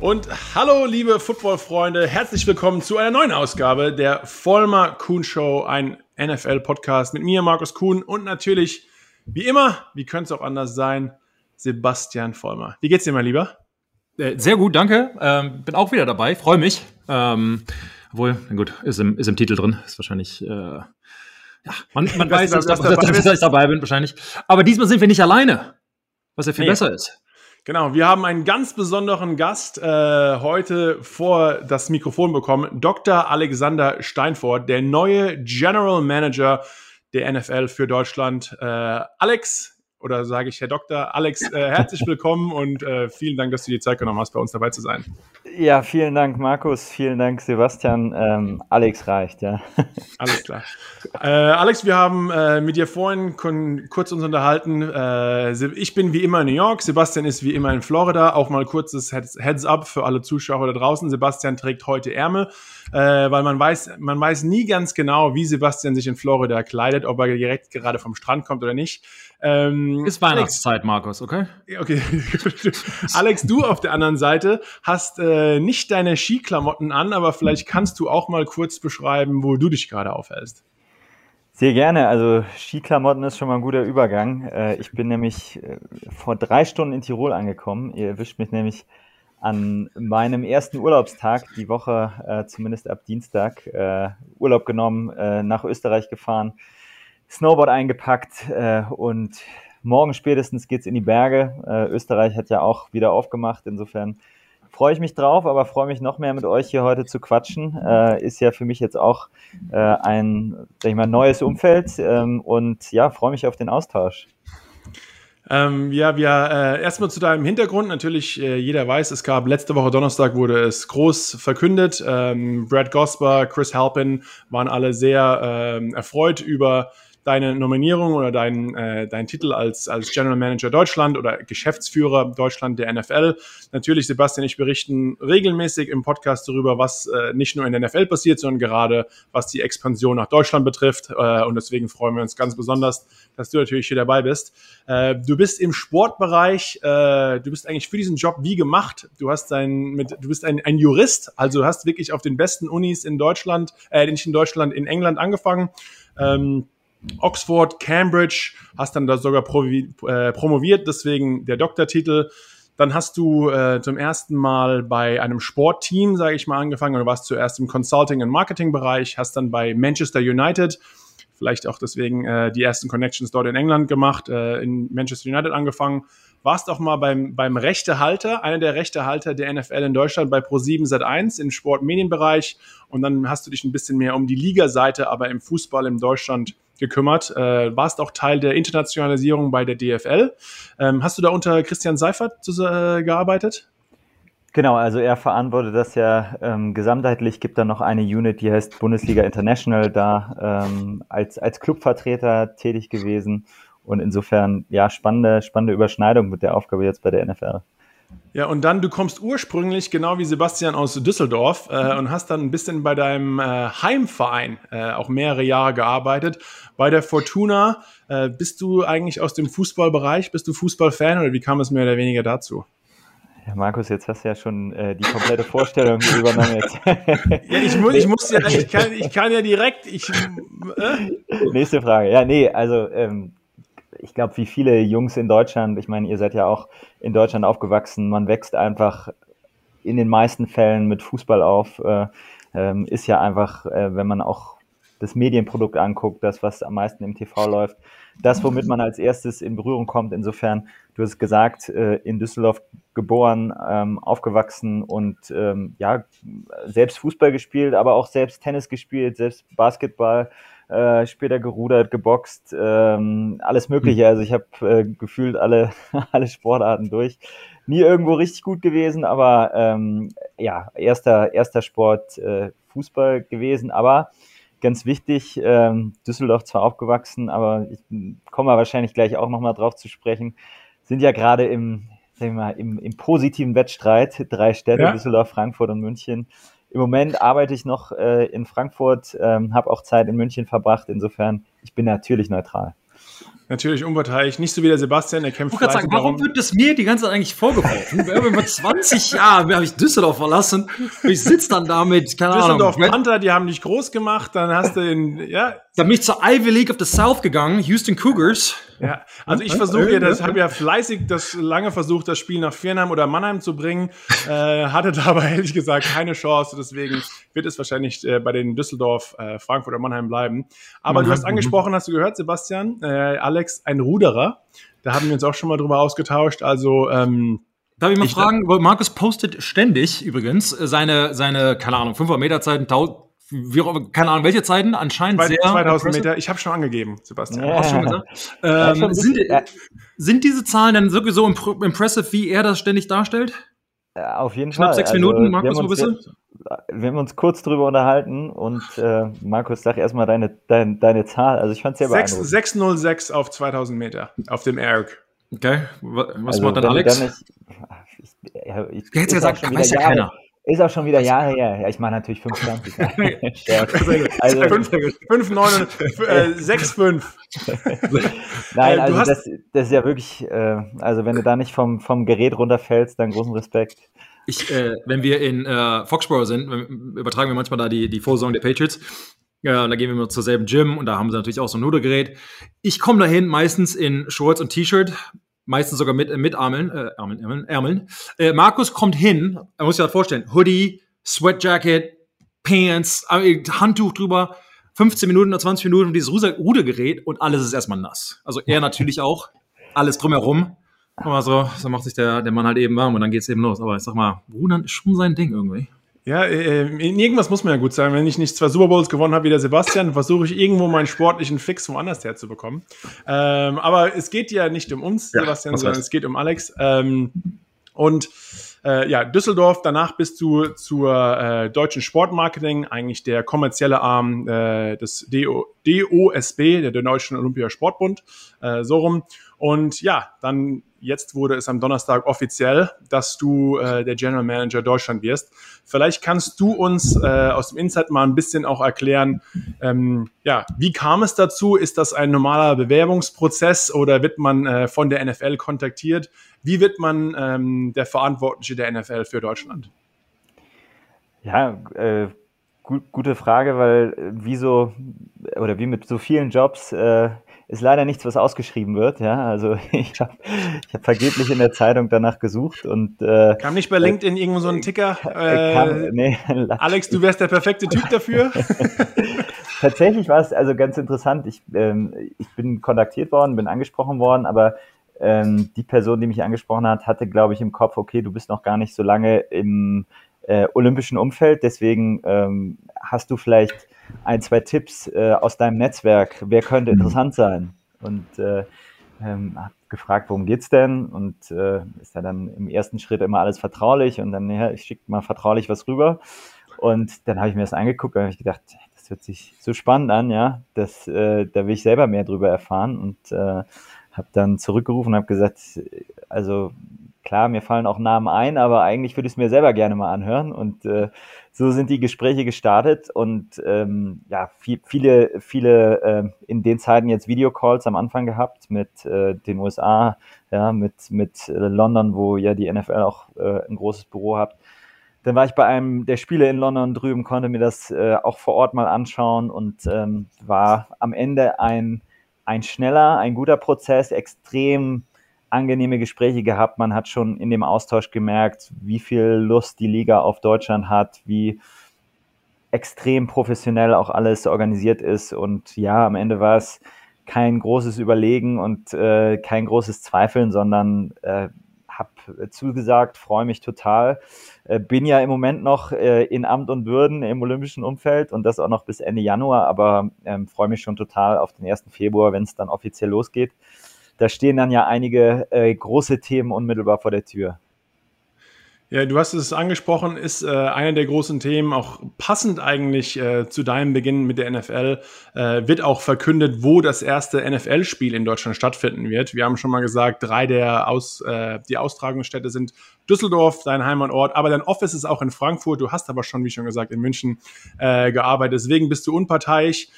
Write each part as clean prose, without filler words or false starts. Und hallo liebe Football-Freunde, herzlich willkommen zu einer neuen Ausgabe der Vollmer Kuhn Show, ein NFL-Podcast mit mir, Markus Kuhn, und natürlich, wie immer, wie könnte es auch anders sein, Sebastian Vollmer. Wie geht's dir, mein Lieber? Sehr gut, danke. Bin auch wieder dabei, freue mich. Obwohl, na gut, ist im Titel drin, ist wahrscheinlich... Ja, man weiß, dass ich dabei bin, wahrscheinlich. Aber diesmal sind wir nicht alleine, was ja viel besser ist. Genau, wir haben einen ganz besonderen Gast heute vor das Mikrofon bekommen. Dr. Alexander Steinforth, der neue General Manager der NFL für Deutschland. Alex, oder sage ich Herr Dr. Alex, herzlich willkommen und vielen Dank, dass du dir Zeit genommen hast, bei uns dabei zu sein. Ja, vielen Dank, Markus. Vielen Dank, Sebastian. Alex reicht, ja. Alles klar. Alex, wir haben mit dir vorhin kurz uns unterhalten. Ich bin wie immer in New York, Sebastian ist wie immer in Florida. Auch mal kurzes Heads-up für alle Zuschauer da draußen. Sebastian trägt heute Ärmel, weil man weiß nie ganz genau, wie Sebastian sich in Florida kleidet, ob er direkt gerade vom Strand kommt oder nicht. Ist Weihnachtszeit, Alex, Markus, okay? Okay. Alex, du auf der anderen Seite hast nicht deine Skiklamotten an, aber vielleicht kannst du auch mal kurz beschreiben, wo du dich gerade aufhältst. Sehr gerne. Also Skiklamotten ist schon mal ein guter Übergang. Ich bin nämlich vor 3 Stunden in Tirol angekommen. Ihr erwischt mich nämlich an meinem ersten Urlaubstag die Woche, zumindest ab Dienstag, Urlaub genommen, nach Österreich gefahren, Snowboard eingepackt und morgen spätestens geht's in die Berge. Österreich hat ja auch wieder aufgemacht, insofern freue ich mich drauf, aber freue mich noch mehr mit euch hier heute zu quatschen. Ist ja für mich jetzt auch ein, sag ich mal, neues Umfeld und ja, freue mich auf den Austausch. Erstmal zu deinem Hintergrund. Natürlich, jeder weiß, es gab letzte Woche Donnerstag, wurde es groß verkündet. Brad Gosper, Chris Halpin waren alle sehr erfreut über deine Nominierung oder dein Titel als General Manager Deutschland oder Geschäftsführer Deutschland der NFL. Natürlich, Sebastian und ich berichten regelmäßig im Podcast darüber, was nicht nur in der NFL passiert, sondern gerade was die Expansion nach Deutschland betrifft. Und deswegen freuen wir uns ganz besonders, dass du natürlich hier dabei bist. Du bist im Sportbereich, du bist eigentlich für diesen Job wie gemacht. Du bist ein Jurist, also hast wirklich auf den besten Unis in Deutschland, in England angefangen. Oxford, Cambridge, hast dann da sogar promoviert, deswegen der Doktortitel. Dann hast du zum ersten Mal bei einem Sportteam, sage ich mal, angefangen oder warst zuerst im Consulting- und Marketing-Bereich, hast dann bei Manchester United, vielleicht auch deswegen die ersten Connections dort in England gemacht, in Manchester United angefangen, warst auch mal beim Rechtehalter, einer der Rechtehalter der NFL in Deutschland bei ProSiebenSat1 im Sportmedienbereich und dann hast du dich ein bisschen mehr um die Liga-Seite, aber im Fußball in Deutschland gekümmert. Warst auch Teil der Internationalisierung bei der DFL. Hast du da unter Christian Seifert gearbeitet? Genau, also er verantwortet das ja gesamtheitlich. Gibt da noch eine Unit, die heißt Bundesliga International, da als Clubvertreter tätig gewesen. Und insofern, ja, spannende Überschneidung mit der Aufgabe jetzt bei der NFL. Ja, und dann, du kommst ursprünglich, genau wie Sebastian, aus Düsseldorf und hast dann ein bisschen bei deinem Heimverein auch mehrere Jahre gearbeitet. Bei der Fortuna, bist du eigentlich aus dem Fußballbereich, bist du Fußballfan oder wie kam es mehr oder weniger dazu? Ja, Markus, jetzt hast du ja schon die komplette Vorstellung übernommen. Jetzt. Ja, nächste Frage. Ja, nee, also... ich glaube, wie viele Jungs in Deutschland, ich meine, ihr seid ja auch in Deutschland aufgewachsen, man wächst einfach in den meisten Fällen mit Fußball auf, ist ja einfach, wenn man auch das Medienprodukt anguckt, das, was am meisten im TV läuft, das, womit man als erstes in Berührung kommt. Insofern, du hast gesagt, in Düsseldorf geboren, aufgewachsen und ja, selbst Fußball gespielt, aber auch selbst Tennis gespielt, selbst Basketball, später gerudert, geboxt, alles Mögliche. Also ich habe gefühlt alle Sportarten durch. Nie irgendwo richtig gut gewesen, aber ja, erster Sport Fußball gewesen. Aber ganz wichtig, Düsseldorf zwar aufgewachsen, aber ich komme wahrscheinlich gleich auch nochmal drauf zu sprechen, sind ja gerade im positiven Wettstreit 3 Städte, ja? Düsseldorf, Frankfurt und München. Im Moment arbeite ich noch in Frankfurt, habe auch Zeit in München verbracht. Insofern, ich bin natürlich neutral. Natürlich unparteiisch, nicht so wie der Sebastian, der kämpft fleißig darum. Warum wird das mir die ganze Zeit eigentlich vorgeworfen? Über 20 Jahre habe ich Düsseldorf verlassen und ich sitze dann damit, keine Ahnung. Düsseldorf Panther, die haben dich groß gemacht, dann hast du den, ja. Dann bin ich zur Ivy League of the South gegangen, Houston Cougars. Ja, also ich versuche ja, das habe ja fleißig das lange versucht, das Spiel nach Viernheim oder Mannheim zu bringen, hatte dabei ehrlich gesagt keine Chance, deswegen wird es wahrscheinlich bei den Düsseldorf, Frankfurt oder Mannheim bleiben. Aber du hast angesprochen, hast du gehört, Sebastian, Alex, ein Ruderer, da haben wir uns auch schon mal drüber ausgetauscht, also darf ich mal fragen, Markus postet ständig übrigens seine keine Ahnung, 500 Meter Zeiten, keine Ahnung, welche Zeiten, anscheinend 2000 Meter, ich habe schon angegeben, Sebastian. Oh. Hast schon gesagt? Sind diese Zahlen dann sowieso impressive, wie er das ständig darstellt? Ja, auf jeden Fall. Knapp 6 Minuten, Markus, wo bist du? Wir haben uns kurz drüber unterhalten und Markus, sag erstmal deine Zahl. Also ich fand es sehr beeindruckend. 6,06 auf 2000 Meter, auf dem ERG. Okay, was macht dann Alex? Ich hätte gesagt, weiß ja keiner. Ist auch schon wieder Jahre her. Ja, ich mache natürlich 5,20. Ja, also 6,5. Nein, also das ist ja wirklich, also wenn du da nicht vom Gerät runterfällst, dann großen Respekt. Wenn wir in Foxborough sind, übertragen wir manchmal da die Vorsaison der Patriots. Ja, und da gehen wir immer zur selben Gym und da haben sie natürlich auch so ein Nudelgerät. Ich komme dahin meistens in Shorts und T-Shirt. Meistens sogar mit Ärmeln. Markus kommt hin, man muss sich das vorstellen, Hoodie, Sweatjacket, Pants, Handtuch drüber, 15 Minuten oder 20 Minuten dieses Rudergerät und alles ist erstmal nass. Also er natürlich auch, alles drumherum. Aber so macht sich der Mann halt eben warm und dann geht's eben los. Aber ich sag mal, Rudern ist schon sein Ding irgendwie. Ja, in irgendwas muss man ja gut sein. Wenn ich nicht 2 Super Bowls gewonnen habe wie der Sebastian, versuche ich irgendwo meinen sportlichen Fix woanders herzubekommen. Aber es geht ja nicht um uns, ja, Sebastian, sondern es geht um Alex. Düsseldorf, danach bist du zur Deutschen Sportmarketing, eigentlich der kommerzielle Arm des DOSB, der Deutschen Olympiasportbund, so rum. Und ja, dann jetzt wurde es am Donnerstag offiziell, dass du der General Manager Deutschland wirst. Vielleicht kannst du uns aus dem Insight mal ein bisschen auch erklären, wie kam es dazu? Ist das ein normaler Bewerbungsprozess oder wird man von der NFL kontaktiert? Wie wird man der Verantwortliche der NFL für Deutschland? Ja, gute Frage, weil wie mit so vielen Jobs ist leider nichts, was ausgeschrieben wird. Ja, also ich hab vergeblich in der Zeitung danach gesucht und kam nicht bei LinkedIn irgendwo so ein Ticker? Nee, Alex, du wärst der perfekte Typ dafür. Tatsächlich war es also ganz interessant. Ich bin kontaktiert worden, bin angesprochen worden, aber die Person, die mich angesprochen hat, hatte, glaube ich, im Kopf, okay, du bist noch gar nicht so lange im olympischen Umfeld, deswegen hast du vielleicht 1-2 Tipps aus deinem Netzwerk, wer könnte interessant sein? Und habe gefragt, worum geht's denn? Und ist ja dann im ersten Schritt immer alles vertraulich und dann, ja, ich schicke mal vertraulich was rüber. Und dann habe ich mir das angeguckt und habe ich gedacht, das hört sich so spannend an, ja, da will ich selber mehr drüber erfahren und habe dann zurückgerufen und habe gesagt, also klar, mir fallen auch Namen ein, aber eigentlich würde ich es mir selber gerne mal anhören. Und so sind die Gespräche gestartet und viele in den Zeiten jetzt Videocalls am Anfang gehabt mit den USA, ja, mit London, wo ja die NFL auch ein großes Büro hat. Dann war ich bei einem der Spiele in London drüben, konnte mir das auch vor Ort mal anschauen und war am Ende ein schneller, ein guter Prozess, extrem angenehme Gespräche gehabt. Man hat schon in dem Austausch gemerkt, wie viel Lust die Liga auf Deutschland hat, wie extrem professionell auch alles organisiert ist. Und ja, am Ende war es kein großes Überlegen und kein großes Zweifeln, sondern habe zugesagt, freue mich total. Bin ja im Moment noch in Amt und Würden im olympischen Umfeld und das auch noch bis Ende Januar, aber freue mich schon total auf den 1. Februar, wenn es dann offiziell losgeht. Da stehen dann ja einige große Themen unmittelbar vor der Tür. Ja, du hast es angesprochen, ist einer der großen Themen, auch passend eigentlich zu deinem Beginn mit der NFL, wird auch verkündet, wo das erste NFL-Spiel in Deutschland stattfinden wird. Wir haben schon mal gesagt, 3 die Austragungsstädte sind Düsseldorf, dein Heimatort, aber dein Office ist auch in Frankfurt. Du hast aber schon, wie schon gesagt, in München gearbeitet. Deswegen bist du unparteiisch.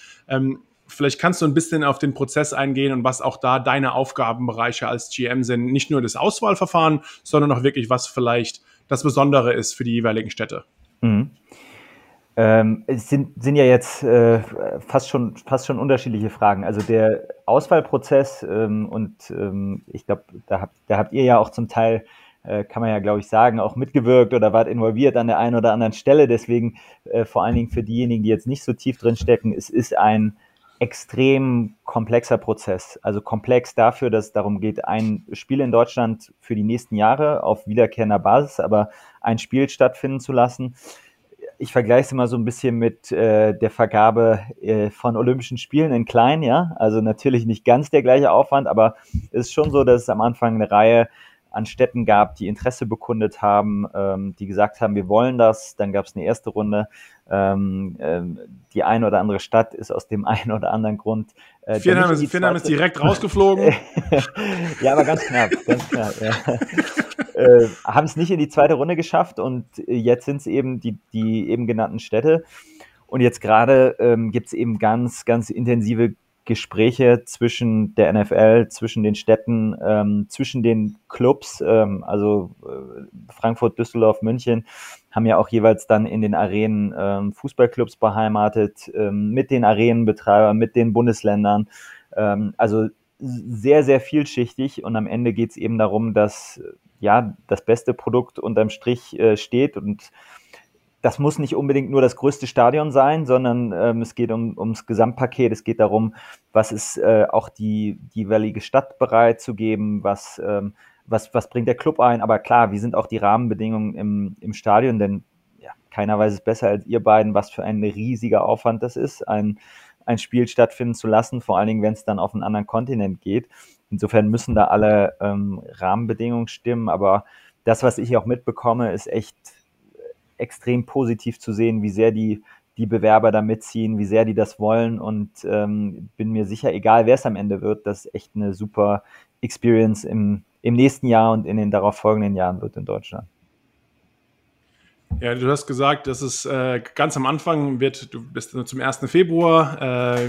Vielleicht kannst du ein bisschen auf den Prozess eingehen und was auch da deine Aufgabenbereiche als GM sind. Nicht nur das Auswahlverfahren, sondern auch wirklich, was vielleicht das Besondere ist für die jeweiligen Städte. Mhm. Es sind ja jetzt fast schon unterschiedliche Fragen. Also der Auswahlprozess und ich glaube, da habt ihr ja auch zum Teil, kann man ja, glaube ich, sagen, auch mitgewirkt oder wart involviert an der einen oder anderen Stelle. Deswegen vor allen Dingen für diejenigen, die jetzt nicht so tief drin stecken, es ist ein extrem komplexer Prozess. Also komplex dafür, dass es darum geht, ein Spiel in Deutschland für die nächsten Jahre auf wiederkehrender Basis, aber ein Spiel stattfinden zu lassen. Ich vergleiche es immer so ein bisschen mit der Vergabe von Olympischen Spielen in klein, ja. Also natürlich nicht ganz der gleiche Aufwand, aber es ist schon so, dass es am Anfang eine Reihe an Städten gab, die Interesse bekundet haben, die gesagt haben, wir wollen das. Dann gab es eine erste Runde. Die eine oder andere Stadt ist aus dem einen oder anderen Grund... Vietnam ist direkt rausgeflogen. Ja, aber ganz knapp. Ja. Haben es nicht in die zweite Runde geschafft und jetzt sind es eben die eben genannten Städte. Und jetzt gerade gibt es eben ganz, ganz intensive Gespräche zwischen der NFL, zwischen den Städten, zwischen den Clubs, Frankfurt, Düsseldorf, München haben ja auch jeweils dann in den Arenen Fußballclubs beheimatet, mit den Arenenbetreibern, mit den Bundesländern, also sehr, sehr vielschichtig und am Ende geht es eben darum, dass ja das beste Produkt unterm Strich steht und das muss nicht unbedingt nur das größte Stadion sein, sondern es geht ums Gesamtpaket. Es geht darum, was ist auch die jeweilige Stadt bereit zu geben, was bringt der Club ein. Aber klar, wie sind auch die Rahmenbedingungen im Stadion, denn ja, keiner weiß es besser als ihr beiden, was für ein riesiger Aufwand das ist, ein Spiel stattfinden zu lassen, vor allen Dingen, wenn es dann auf einen anderen Kontinent geht. Insofern müssen da alle Rahmenbedingungen stimmen, aber das, was ich auch mitbekomme, ist echt extrem positiv zu sehen, wie sehr die Bewerber da mitziehen, wie sehr die das wollen und bin mir sicher, egal wer es am Ende wird, dass echt eine super Experience im nächsten Jahr und in den darauf folgenden Jahren wird in Deutschland. Ja, du hast gesagt, dass es ganz am Anfang du bist zum 1. Februar,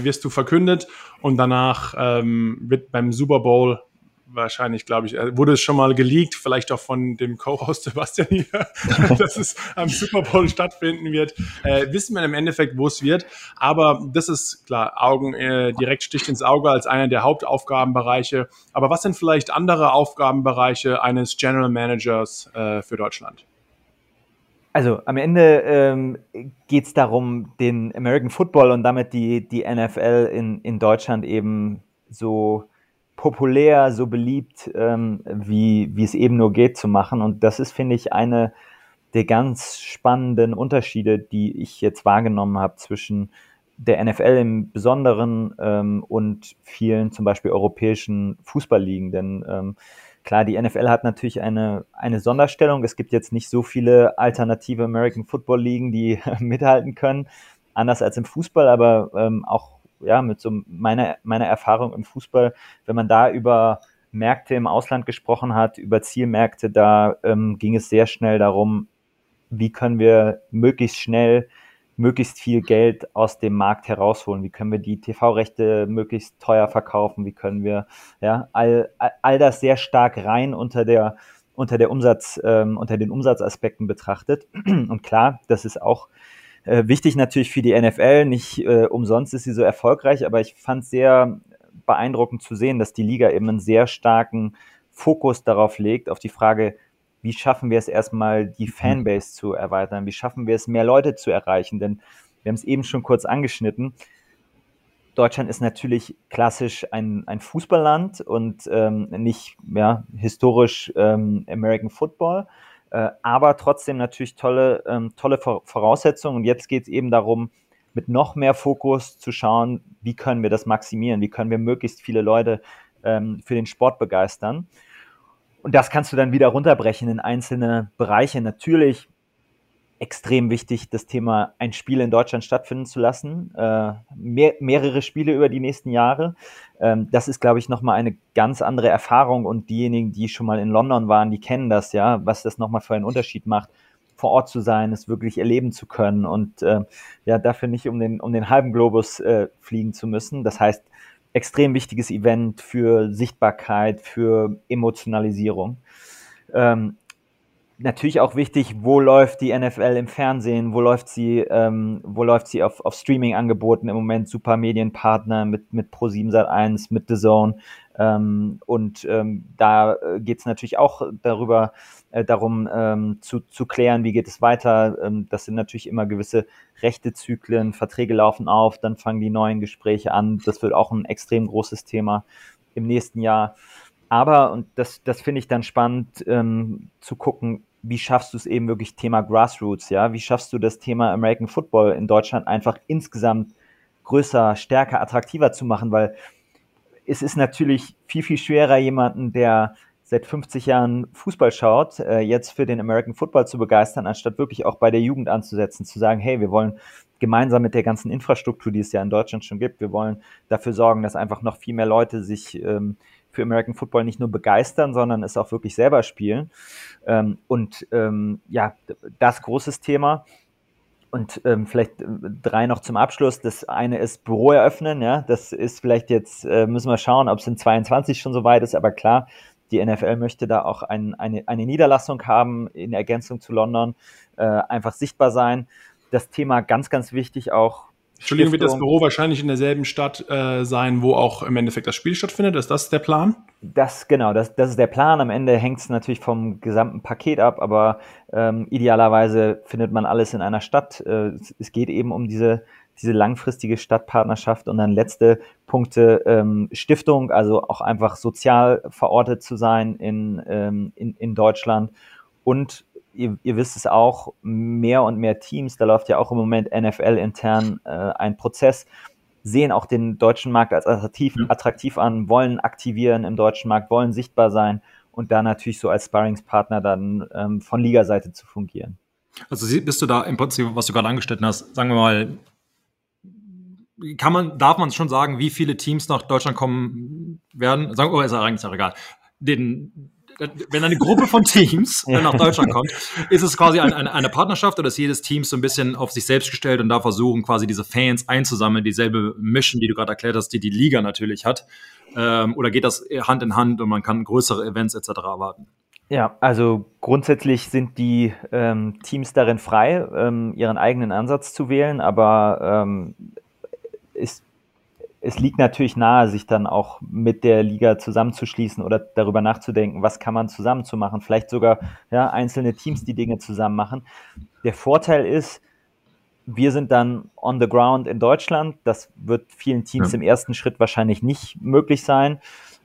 wirst du verkündet und danach wird beim Super Bowl wahrscheinlich, glaube ich, wurde es schon mal geleakt, vielleicht auch von dem Co-Host Sebastian hier, dass es am Super Bowl stattfinden wird. Wissen wir im Endeffekt, wo es wird. Aber das ist klar, Augen direkt sticht ins Auge als einer der Hauptaufgabenbereiche. Aber was sind vielleicht andere Aufgabenbereiche eines General Managers für Deutschland? Also am Ende geht es darum, den American Football und damit die NFL in Deutschland eben so populär, so beliebt, wie es eben nur geht, zu machen. Und das ist, finde ich, eine der ganz spannenden Unterschiede, die ich jetzt wahrgenommen habe zwischen der NFL im Besonderen und vielen zum Beispiel europäischen Fußballligen. Denn klar, die NFL hat natürlich eine Sonderstellung. Es gibt jetzt nicht so viele alternative American Football Ligen, die mithalten können, anders als im Fußball, aber auch ja, mit so meiner Erfahrung im Fußball, wenn man da über Märkte im Ausland gesprochen hat, über Zielmärkte, da ging es sehr schnell darum, wie können wir möglichst schnell, möglichst viel Geld aus dem Markt herausholen, wie können wir die TV-Rechte möglichst teuer verkaufen, wie können wir ja all das sehr stark rein unter der Umsatz, unter den Umsatzaspekten betrachtet. Und klar, das ist auch wichtig natürlich für die NFL, nicht umsonst ist sie so erfolgreich, aber ich fand es sehr beeindruckend zu sehen, dass die Liga eben einen sehr starken Fokus darauf legt, auf die Frage, wie schaffen wir es erstmal, die Fanbase zu erweitern, wie schaffen wir es, mehr Leute zu erreichen, denn wir haben es eben schon kurz angeschnitten, Deutschland ist natürlich klassisch ein Fußballland und nicht ja, historisch American Football, aber trotzdem natürlich tolle Voraussetzungen. Und jetzt geht es eben darum, mit noch mehr Fokus zu schauen, wie können wir das maximieren, wie können wir möglichst viele Leute für den Sport begeistern. Und das kannst du dann wieder runterbrechen in einzelne Bereiche. Natürlich extrem wichtig, das Thema, ein Spiel in Deutschland stattfinden zu lassen, mehrere Spiele über die nächsten Jahre. Das ist, glaube ich, nochmal eine ganz andere Erfahrung und diejenigen, die schon mal in London waren, die kennen das ja, was das nochmal für einen Unterschied macht, vor Ort zu sein, es wirklich erleben zu können und ja, dafür nicht um den halben Globus fliegen zu müssen. Das heißt, extrem wichtiges Event für Sichtbarkeit, für Emotionalisierung. Natürlich auch wichtig, wo läuft die NFL im Fernsehen, wo läuft sie auf Streaming-Angeboten im Moment, super Medienpartner mit ProSiebenSat1, mit The Zone. Da geht es natürlich auch darum zu klären, wie geht es weiter. Das sind natürlich immer gewisse Rechtezyklen, Verträge laufen auf, dann fangen die neuen Gespräche an. Das wird auch ein extrem großes Thema im nächsten Jahr. Aber, und das finde ich dann spannend, zu gucken, wie schaffst du es eben wirklich Thema Grassroots, ja? Wie schaffst du das Thema American Football in Deutschland einfach insgesamt größer, stärker, attraktiver zu machen? Weil es ist natürlich viel, viel schwerer, jemanden, der seit 50 Jahren Fußball schaut, jetzt für den American Football zu begeistern, anstatt wirklich auch bei der Jugend anzusetzen, zu sagen, hey, wir wollen gemeinsam mit der ganzen Infrastruktur, die es ja in Deutschland schon gibt, wir wollen dafür sorgen, dass einfach noch viel mehr Leute sich für American Football nicht nur begeistern, sondern es auch wirklich selber spielen. Ja, das großes Thema. Und vielleicht drei noch zum Abschluss. Das eine ist Büro eröffnen. Ja, das ist vielleicht jetzt, müssen wir schauen, ob es in 22 schon soweit ist. Aber klar, die NFL möchte da auch eine Niederlassung haben in Ergänzung zu London, einfach sichtbar sein. Das Thema ganz, ganz wichtig auch. Entschuldigung, wird das Büro wahrscheinlich in derselben Stadt sein, wo auch im Endeffekt das Spiel stattfindet? Ist das der Plan? Das ist der Plan. Am Ende hängt es natürlich vom gesamten Paket ab, aber idealerweise findet man alles in einer Stadt. Es geht eben um diese langfristige Stadtpartnerschaft und dann letzte Punkte Stiftung, also auch einfach sozial verortet zu sein in Deutschland. Und ihr wisst es auch, mehr und mehr Teams, da läuft ja auch im Moment NFL intern ein Prozess, sehen auch den deutschen Markt als attraktiv an, wollen aktivieren im deutschen Markt, wollen sichtbar sein und da natürlich so als Sparringspartner dann von Ligaseite zu fungieren. Also bist du da im Prinzip, was du gerade angeschnitten hast, sagen wir mal, darf man schon sagen, wie viele Teams nach Deutschland kommen werden? Sagen, ist ja eigentlich egal. Wenn eine Gruppe von Teams nach Deutschland kommt, ist es quasi eine Partnerschaft oder ist jedes Team so ein bisschen auf sich selbst gestellt und da versuchen quasi diese Fans einzusammeln, dieselbe Mission, die du gerade erklärt hast, die die Liga natürlich hat? Oder geht das Hand in Hand und man kann größere Events etc. erwarten? Ja, also grundsätzlich sind die Teams darin frei, ihren eigenen Ansatz zu wählen, aber es liegt natürlich nahe, sich dann auch mit der Liga zusammenzuschließen oder darüber nachzudenken, was kann man zusammen zu machen. Vielleicht sogar ja, einzelne Teams, die Dinge zusammen machen. Der Vorteil ist, wir sind dann on the ground in Deutschland. Das wird vielen Teams im ersten Schritt wahrscheinlich nicht möglich sein.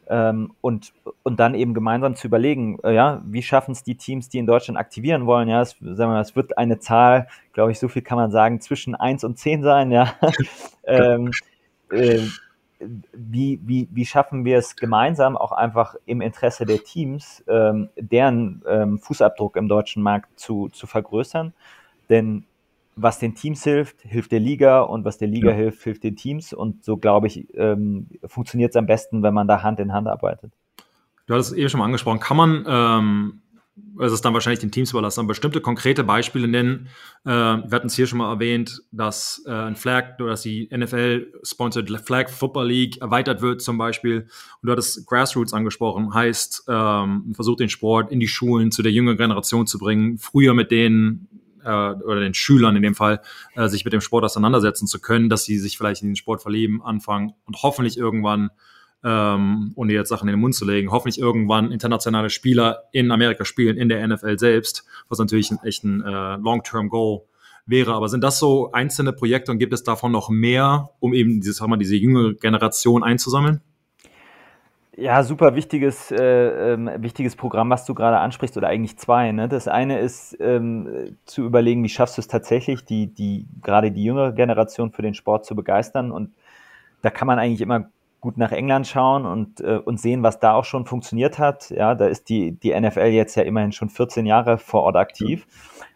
Und dann eben gemeinsam zu überlegen, ja, wie schaffen es die Teams, die in Deutschland aktivieren wollen, ja, es wird eine Zahl, glaube ich, so viel kann man sagen, zwischen 1 und 10 sein, ja. Wie schaffen wir es gemeinsam auch einfach im Interesse der Teams, deren Fußabdruck im deutschen Markt zu vergrößern, denn was den Teams hilft, hilft der Liga und was der Liga hilft, hilft den Teams und so, glaube ich, funktioniert es am besten, wenn man da Hand in Hand arbeitet. Du hattest es eben schon mal angesprochen. Kann man, also es dann wahrscheinlich den Teams überlassen, bestimmte konkrete Beispiele nennen? Wir hatten es hier schon mal erwähnt, dass ein Flag oder dass die NFL-sponsored Flag Football League erweitert wird zum Beispiel. Und du hattest Grassroots angesprochen, heißt, versucht den Sport in die Schulen zu der jüngeren Generation zu bringen, früher mit denen oder den Schülern in dem Fall, sich mit dem Sport auseinandersetzen zu können, dass sie sich vielleicht in den Sport verlieben, anfangen und hoffentlich irgendwann, ohne jetzt Sachen in den Mund zu legen, hoffentlich irgendwann internationale Spieler in Amerika spielen, in der NFL selbst, was natürlich echt ein Long-Term-Goal wäre. Aber sind das so einzelne Projekte und gibt es davon noch mehr, um eben diese jüngere Generation einzusammeln? Ja, super wichtiges Programm, was du gerade ansprichst, oder eigentlich zwei. Ne? Das eine ist zu überlegen, wie schaffst du es tatsächlich, gerade die jüngere Generation für den Sport zu begeistern. Und da kann man eigentlich immer gut nach England schauen und sehen, was da auch schon funktioniert hat. Ja, da ist die NFL jetzt ja immerhin schon 14 Jahre vor Ort aktiv.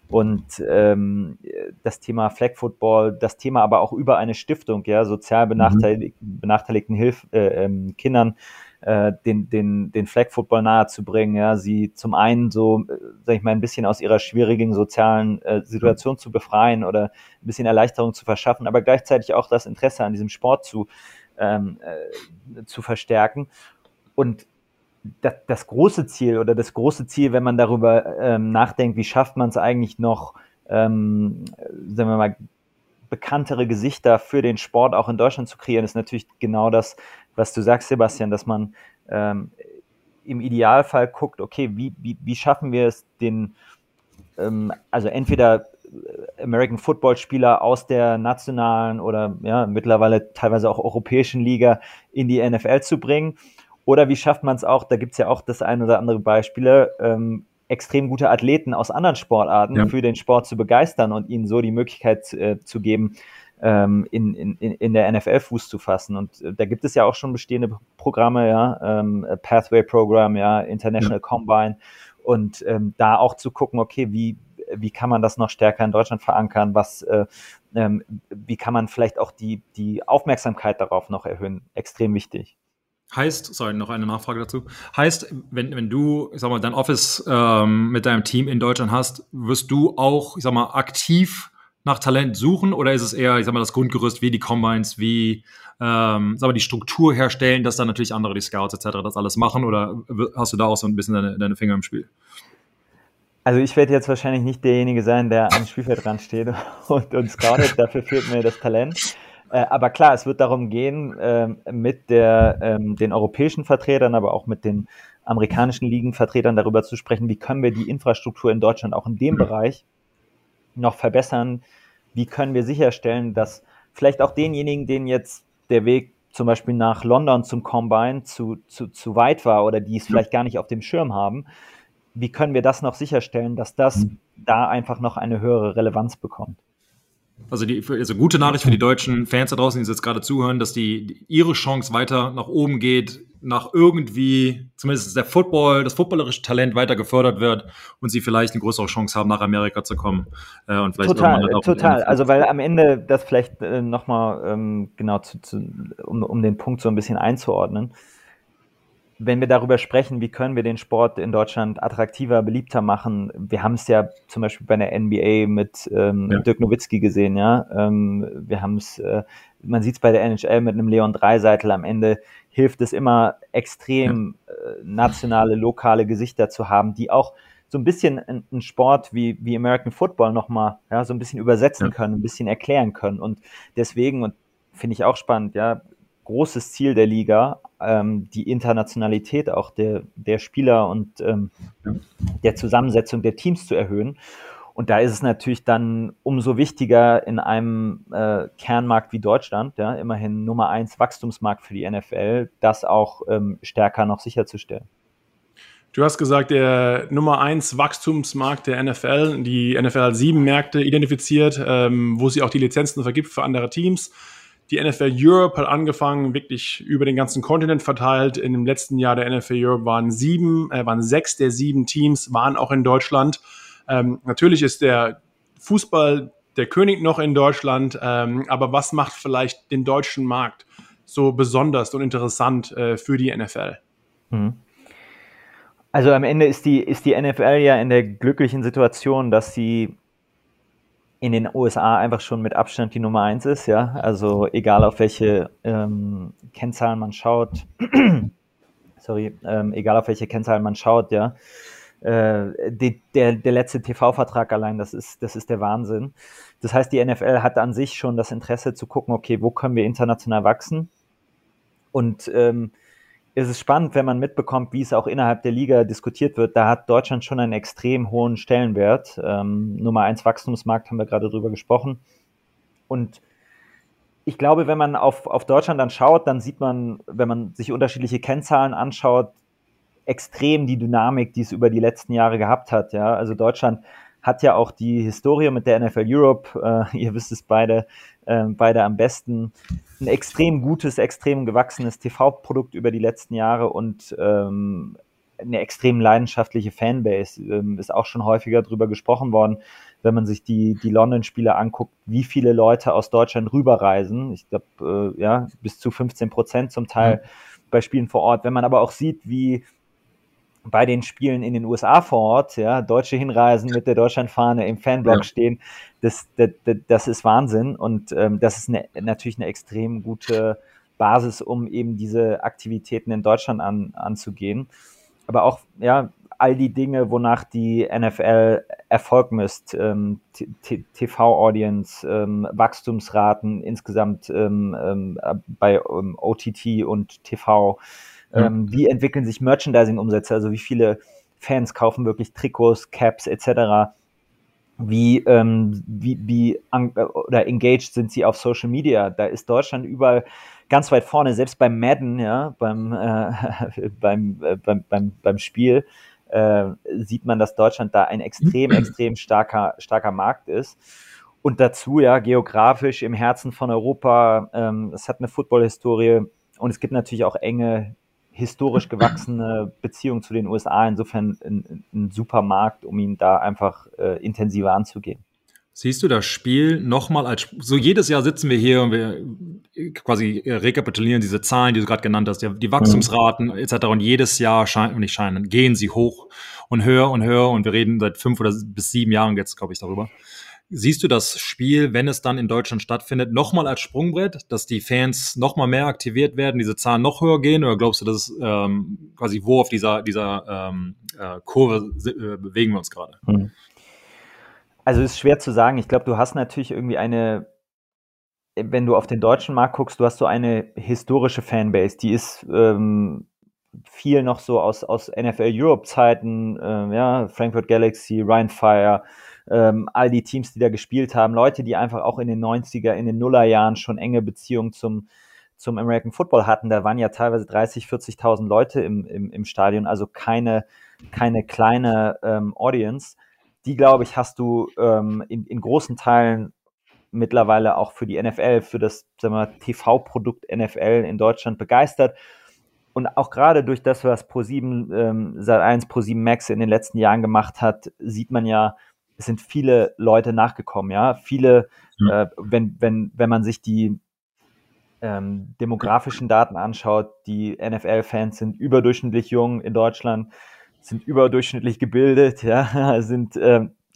Und das Thema Flag Football, das Thema aber auch über eine Stiftung, ja, sozial benachteiligten Kindern den Flag Football nahezubringen, ja, sie zum einen so sag ich mal, ein bisschen aus ihrer schwierigen sozialen Situation zu befreien oder ein bisschen Erleichterung zu verschaffen, aber gleichzeitig auch das Interesse an diesem Sport zu verstärken. Und das große Ziel oder das große Ziel, wenn man darüber nachdenkt, wie schafft man es eigentlich noch, sagen wir mal, bekanntere Gesichter für den Sport auch in Deutschland zu kreieren, ist natürlich genau das, was du sagst, Sebastian, dass man im Idealfall guckt, okay, wie schaffen wir es, den also entweder American Football-Spieler aus der nationalen oder ja mittlerweile teilweise auch europäischen Liga in die NFL zu bringen, oder wie schafft man es auch, da gibt es ja auch das ein oder andere Beispiel, extrem gute Athleten aus anderen Sportarten für den Sport zu begeistern und ihnen so die Möglichkeit zu geben, in der NFL Fuß zu fassen. Und da gibt es ja auch schon bestehende Programme, Pathway-Programm, International Combine, und da auch zu gucken, okay, wie kann man das noch stärker in Deutschland verankern, wie kann man vielleicht auch die Aufmerksamkeit darauf noch erhöhen, extrem wichtig. Heißt, noch eine Nachfrage dazu. Heißt, wenn du, dein Office mit deinem Team in Deutschland hast, wirst du auch, aktiv nach Talent suchen, oder ist es eher, das Grundgerüst wie die Combines, wie, die Struktur herstellen, dass dann natürlich andere, die Scouts etc. das alles machen, oder hast du da auch so ein bisschen deine Finger im Spiel? Also ich werde jetzt wahrscheinlich nicht derjenige sein, der am Spielfeld dran steht und scoutet, dafür fehlt mir das Talent. Aber klar, es wird darum gehen, mit den europäischen Vertretern, aber auch mit den amerikanischen Ligenvertretern darüber zu sprechen, wie können wir die Infrastruktur in Deutschland auch in dem Bereich noch verbessern, wie können wir sicherstellen, dass vielleicht auch denjenigen, denen jetzt der Weg zum Beispiel nach London zum Combine zu weit war oder die es vielleicht gar nicht auf dem Schirm haben, wie können wir das noch sicherstellen, dass das da einfach noch eine höhere Relevanz bekommt. Also gute Nachricht für die deutschen Fans da draußen, die jetzt gerade zuhören, dass ihre Chance weiter nach oben geht, nach irgendwie, zumindest das footballerische Talent weiter gefördert wird und sie vielleicht eine größere Chance haben, nach Amerika zu kommen. Und vielleicht total. Also weil am Ende das vielleicht nochmal, genau, um den Punkt so ein bisschen einzuordnen, wenn wir darüber sprechen, wie können wir den Sport in Deutschland attraktiver, beliebter machen, wir haben es ja zum Beispiel bei der NBA mit Dirk Nowitzki gesehen, wir haben es, man sieht es bei der NHL mit einem Leon Dreiseitel, am Ende hilft es immer extrem, nationale, lokale Gesichter zu haben, die auch so ein bisschen einen Sport wie American Football nochmal so ein bisschen übersetzen können, ein bisschen erklären können, und deswegen, und finde ich auch spannend, großes Ziel der Liga, die Internationalität auch der Spieler und der Zusammensetzung der Teams zu erhöhen. Und da ist es natürlich dann umso wichtiger in einem Kernmarkt wie Deutschland, immerhin Nummer 1 Wachstumsmarkt für die NFL, das auch stärker noch sicherzustellen. Du hast gesagt, der Nummer 1 Wachstumsmarkt der NFL, die NFL hat 7 Märkte identifiziert, wo sie auch die Lizenzen vergibt für andere Teams. Die NFL Europe hat angefangen, wirklich über den ganzen Kontinent verteilt. In dem letzten Jahr der NFL Europe waren 6 der 7 Teams, waren auch in Deutschland. Natürlich ist der Fußball der König noch in Deutschland, aber was macht vielleicht den deutschen Markt so besonders und interessant für die NFL? Mhm. Also am Ende ist die NFL ja in der glücklichen Situation, dass sie in den USA einfach schon mit Abstand die Nummer 1 ist, also egal auf welche Kennzahlen man schaut, der letzte TV-Vertrag allein, das ist der Wahnsinn. Das heißt, die NFL hat an sich schon das Interesse zu gucken, okay, wo können wir international wachsen, und es ist spannend, wenn man mitbekommt, wie es auch innerhalb der Liga diskutiert wird. Da hat Deutschland schon einen extrem hohen Stellenwert. Nummer 1 Wachstumsmarkt, haben wir gerade drüber gesprochen. Und ich glaube, wenn man auf Deutschland dann schaut, dann sieht man, wenn man sich unterschiedliche Kennzahlen anschaut, extrem die Dynamik, die es über die letzten Jahre gehabt hat. Ja? Also Deutschland hat ja auch die Historie mit der NFL Europe, ihr wisst es beide am besten, ein extrem gutes, extrem gewachsenes TV-Produkt über die letzten Jahre und eine extrem leidenschaftliche Fanbase, ist auch schon häufiger drüber gesprochen worden, wenn man sich die London-Spiele anguckt, wie viele Leute aus Deutschland rüberreisen, ich glaube, bis zu 15% zum Teil bei Spielen vor Ort, wenn man aber auch sieht, wie bei den Spielen in den USA vor Ort, ja, deutsche hinreisen, mit der Deutschlandfahne im Fanblock stehen, das ist Wahnsinn, und das ist natürlich eine extrem gute Basis, um eben diese Aktivitäten in Deutschland anzugehen. Aber auch, ja, all die Dinge, wonach die NFL Erfolg misst, TV-Audience, Wachstumsraten insgesamt bei OTT und TV, wie entwickeln sich Merchandising-Umsätze, also wie viele Fans kaufen wirklich Trikots, Caps etc., wie engaged sind sie auf Social Media, da ist Deutschland überall ganz weit vorne, selbst beim Madden, ja, beim Spiel sieht man, dass Deutschland da ein extrem starker Markt ist. Und dazu, ja, geografisch im Herzen von Europa, es hat eine Football-Historie und es gibt natürlich auch enge, historisch gewachsene Beziehungen zu den USA. Insofern ein super Markt, um ihn da einfach intensiver anzugehen. Siehst du das Spiel nochmal als, so jedes Jahr sitzen wir hier und wir quasi rekapitulieren diese Zahlen, die du gerade genannt hast, die Wachstumsraten etc. Und jedes Jahr gehen sie hoch und höher und höher, und wir reden seit 5 oder bis 7 Jahren jetzt, glaube ich, darüber. Siehst du das Spiel, wenn es dann in Deutschland stattfindet, nochmal als Sprungbrett, dass die Fans nochmal mehr aktiviert werden, diese Zahlen noch höher gehen, oder glaubst du, dass quasi wo auf dieser Kurve bewegen wir uns gerade? Also es ist schwer zu sagen. Ich glaube, du hast natürlich irgendwie eine, wenn du auf den deutschen Markt guckst, du hast so eine historische Fanbase, die ist viel noch so aus NFL Europe Zeiten, Frankfurt Galaxy, Rhein Fire, all die Teams, die da gespielt haben, Leute, die einfach auch in den 90er, in den Nullerjahren schon enge Beziehungen zum American Football hatten. Da waren ja teilweise 30.000, 40.000 Leute im Stadion, also keine kleine Audience. Die, glaube ich, hast du in großen Teilen mittlerweile auch für die NFL, für das, sagen wir mal, TV-Produkt NFL in Deutschland begeistert. Und auch gerade durch das, was ProSiebenSat1, ProSieben Max in den letzten Jahren gemacht hat, sieht man ja, es sind viele Leute nachgekommen. Ja, wenn man sich die demografischen Daten anschaut, die NFL-Fans sind überdurchschnittlich jung in Deutschland, sind überdurchschnittlich gebildet, ja, sind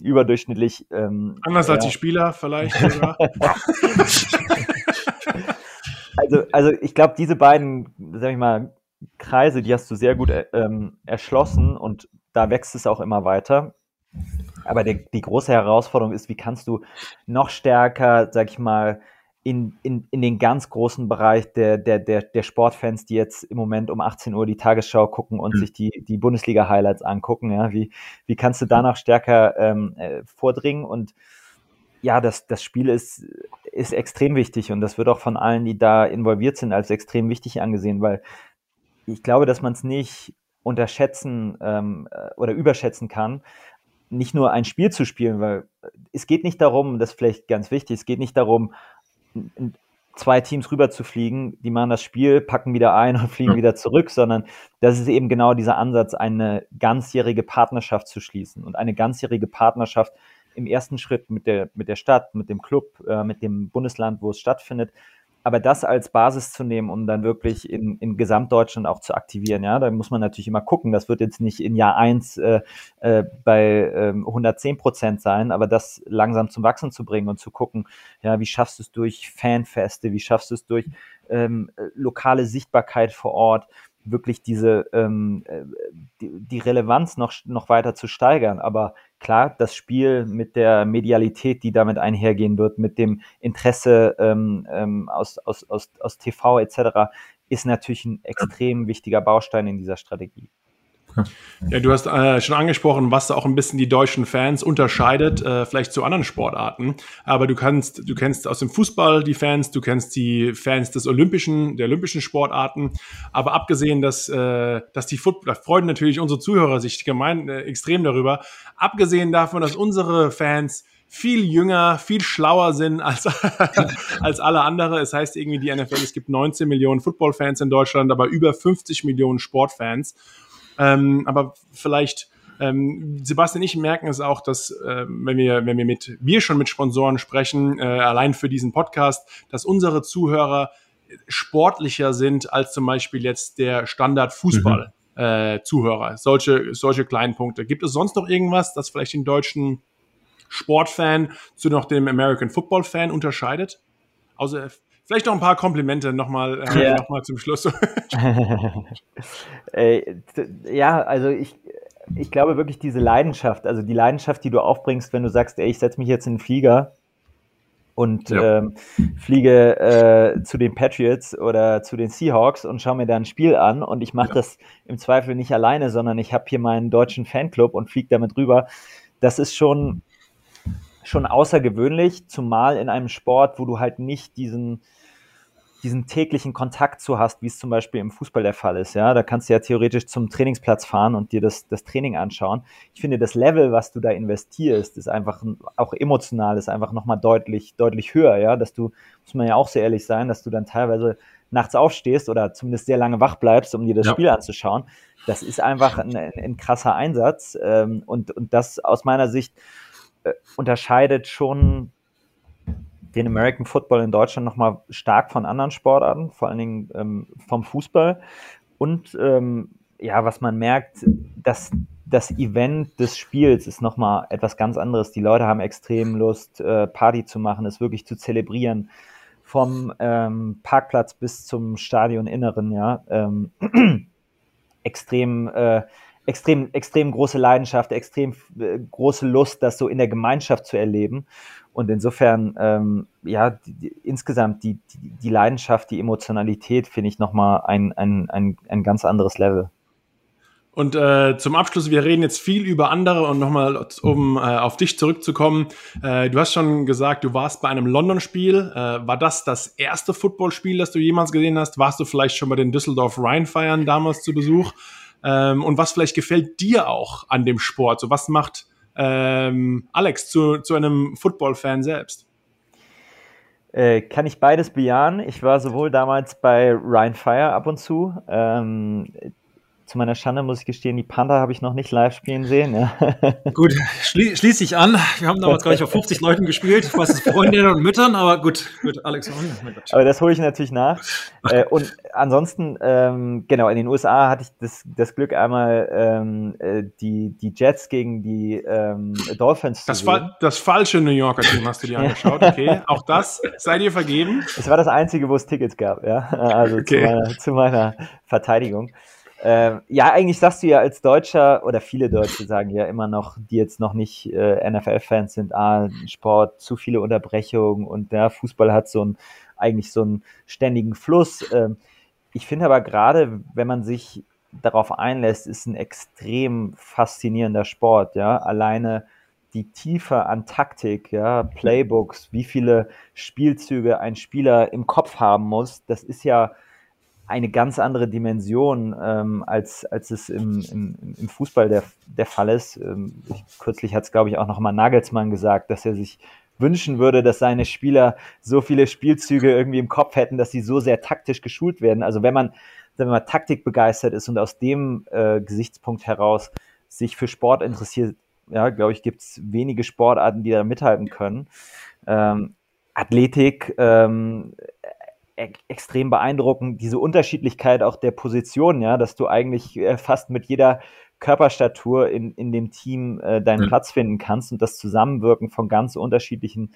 überdurchschnittlich... anders als die Spieler vielleicht. also ich glaube, diese beiden, sag ich mal, Kreise, die hast du sehr gut erschlossen, und da wächst es auch immer weiter. Aber die große Herausforderung ist, wie kannst du noch stärker, sag ich mal, in den ganz großen Bereich der Sportfans, die jetzt im Moment um 18 Uhr die Tagesschau gucken und sich die Bundesliga-Highlights angucken. Ja? Wie kannst du da noch stärker vordringen? Und ja, das Spiel ist extrem wichtig, und das wird auch von allen, die da involviert sind, als extrem wichtig angesehen, weil ich glaube, dass man es nicht unterschätzen oder überschätzen kann, nicht nur ein Spiel zu spielen, weil es geht nicht darum, das ist vielleicht ganz wichtig, es geht nicht darum, 2 Teams rüber zu fliegen, die machen das Spiel, packen wieder ein und fliegen wieder zurück, sondern das ist eben genau dieser Ansatz, eine ganzjährige Partnerschaft zu schließen, und eine ganzjährige Partnerschaft im ersten Schritt mit der Stadt, mit dem Club, mit dem Bundesland, wo es stattfindet, aber das als Basis zu nehmen, um dann wirklich in Gesamtdeutschland auch zu aktivieren, ja, da muss man natürlich immer gucken, das wird jetzt nicht in Jahr 1 bei 110% sein, aber das langsam zum Wachsen zu bringen und zu gucken, ja, wie schaffst du es durch Fanfeste, wie schaffst du es durch lokale Sichtbarkeit vor Ort, wirklich diese die Relevanz noch weiter zu steigern. Aber klar, das Spiel mit der Medialität, die damit einhergehen wird, mit dem Interesse aus TV etc., ist natürlich ein extrem wichtiger Baustein in dieser Strategie. Ja, du hast schon angesprochen, was da auch ein bisschen die deutschen Fans unterscheidet, vielleicht zu anderen Sportarten. Aber du kennst aus dem Fußball die Fans, du kennst die Fans der olympischen Sportarten. Aber abgesehen, dass die Footballer, freuen natürlich unsere Zuhörer sich extrem darüber. Abgesehen davon, dass unsere Fans viel jünger, viel schlauer sind als alle andere. Es heißt irgendwie die NFL, es gibt 19 Millionen Football-Fans in Deutschland, aber über 50 Millionen Sportfans. Aber vielleicht, Sebastian und ich merken es auch, dass wenn wir mit Sponsoren sprechen, allein für diesen Podcast, dass unsere Zuhörer sportlicher sind als zum Beispiel jetzt der Standard-Fußball. Zuhörer. Solche kleinen Punkte. Gibt es sonst noch irgendwas, das vielleicht den deutschen Sportfan zu noch dem American Football Fan unterscheidet? Außer vielleicht noch ein paar Komplimente nochmal zum Schluss. Ja, also ich glaube wirklich diese Leidenschaft, also die Leidenschaft, die du aufbringst, wenn du sagst, ey, ich setze mich jetzt in den Flieger und fliege zu den Patriots oder zu den Seahawks und schaue mir da ein Spiel an und ich mache das im Zweifel nicht alleine, sondern ich habe hier meinen deutschen Fanclub und fliege damit rüber. Das ist schon außergewöhnlich, zumal in einem Sport, wo du halt nicht diesen täglichen Kontakt zu hast, wie es zum Beispiel im Fußball der Fall ist. Ja? Da kannst du ja theoretisch zum Trainingsplatz fahren und dir das Training anschauen. Ich finde, das Level, was du da investierst, ist einfach auch emotional, ist einfach nochmal deutlich höher. Ja? Dass du, muss man ja auch sehr ehrlich sein, dass du dann teilweise nachts aufstehst oder zumindest sehr lange wach bleibst, um dir das Spiel anzuschauen. Das ist einfach ein krasser Einsatz. Und das aus meiner Sicht unterscheidet schon den American Football in Deutschland nochmal stark von anderen Sportarten, vor allen Dingen vom Fußball. Und was man merkt, dass das Event des Spiels ist nochmal etwas ganz anderes. Die Leute haben extrem Lust, Party zu machen, es wirklich zu zelebrieren. Vom Parkplatz bis zum Stadioninneren, extrem große Leidenschaft, extrem große Lust, das so in der Gemeinschaft zu erleben. Und insofern, insgesamt die Leidenschaft, die Emotionalität, finde ich nochmal ein ganz anderes Level. Und zum Abschluss, wir reden jetzt viel über andere und nochmal, um auf dich zurückzukommen. Du hast schon gesagt, du warst bei einem London-Spiel. War das erste Footballspiel, das du jemals gesehen hast? Warst du vielleicht schon bei den Düsseldorf Rhein Fire damals zu Besuch? Und was vielleicht gefällt dir auch an dem Sport? So, was macht Alex zu einem Football-Fan selbst? Kann ich beides bejahen. Ich war sowohl damals bei Rhein Fire ab und zu. Zu meiner Schande muss ich gestehen, die Panther habe ich noch nicht live spielen sehen. Ja. Gut, schließe ich an. Wir haben damals, glaube ich, auf 50 Leuten gespielt, was ist Freundinnen und Müttern, aber gut, Alex. Aber das hole ich natürlich nach. Und ansonsten, in den USA hatte ich das Glück, einmal die Jets gegen die Dolphins zu sehen. Das falsche New Yorker Team hast du dir angeschaut, okay. Auch das sei dir vergeben. Es war das Einzige, wo es Tickets gab, ja. Also okay. zu meiner Verteidigung. Eigentlich sagst du ja als Deutscher, oder viele Deutsche sagen ja immer noch, die jetzt noch nicht NFL-Fans sind, Sport, zu viele Unterbrechungen und der Fußball hat so einen ständigen Fluss. Ich finde aber gerade, wenn man sich darauf einlässt, ist ein extrem faszinierender Sport, ja, alleine die Tiefe an Taktik, ja, Playbooks, wie viele Spielzüge ein Spieler im Kopf haben muss, das ist ja eine ganz andere Dimension, als es im Fußball der Fall ist. Kürzlich hat es, glaube ich, auch nochmal Nagelsmann gesagt, dass er sich wünschen würde, dass seine Spieler so viele Spielzüge irgendwie im Kopf hätten, dass sie so sehr taktisch geschult werden. Also wenn man taktikbegeistert ist und aus dem Gesichtspunkt heraus sich für Sport interessiert, ja, glaube ich, gibt es wenige Sportarten, die da mithalten können. Athletik, extrem beeindruckend, diese Unterschiedlichkeit auch der Position, ja, dass du eigentlich fast mit jeder Körperstatur in dem Team deinen Platz finden kannst und das Zusammenwirken von ganz unterschiedlichen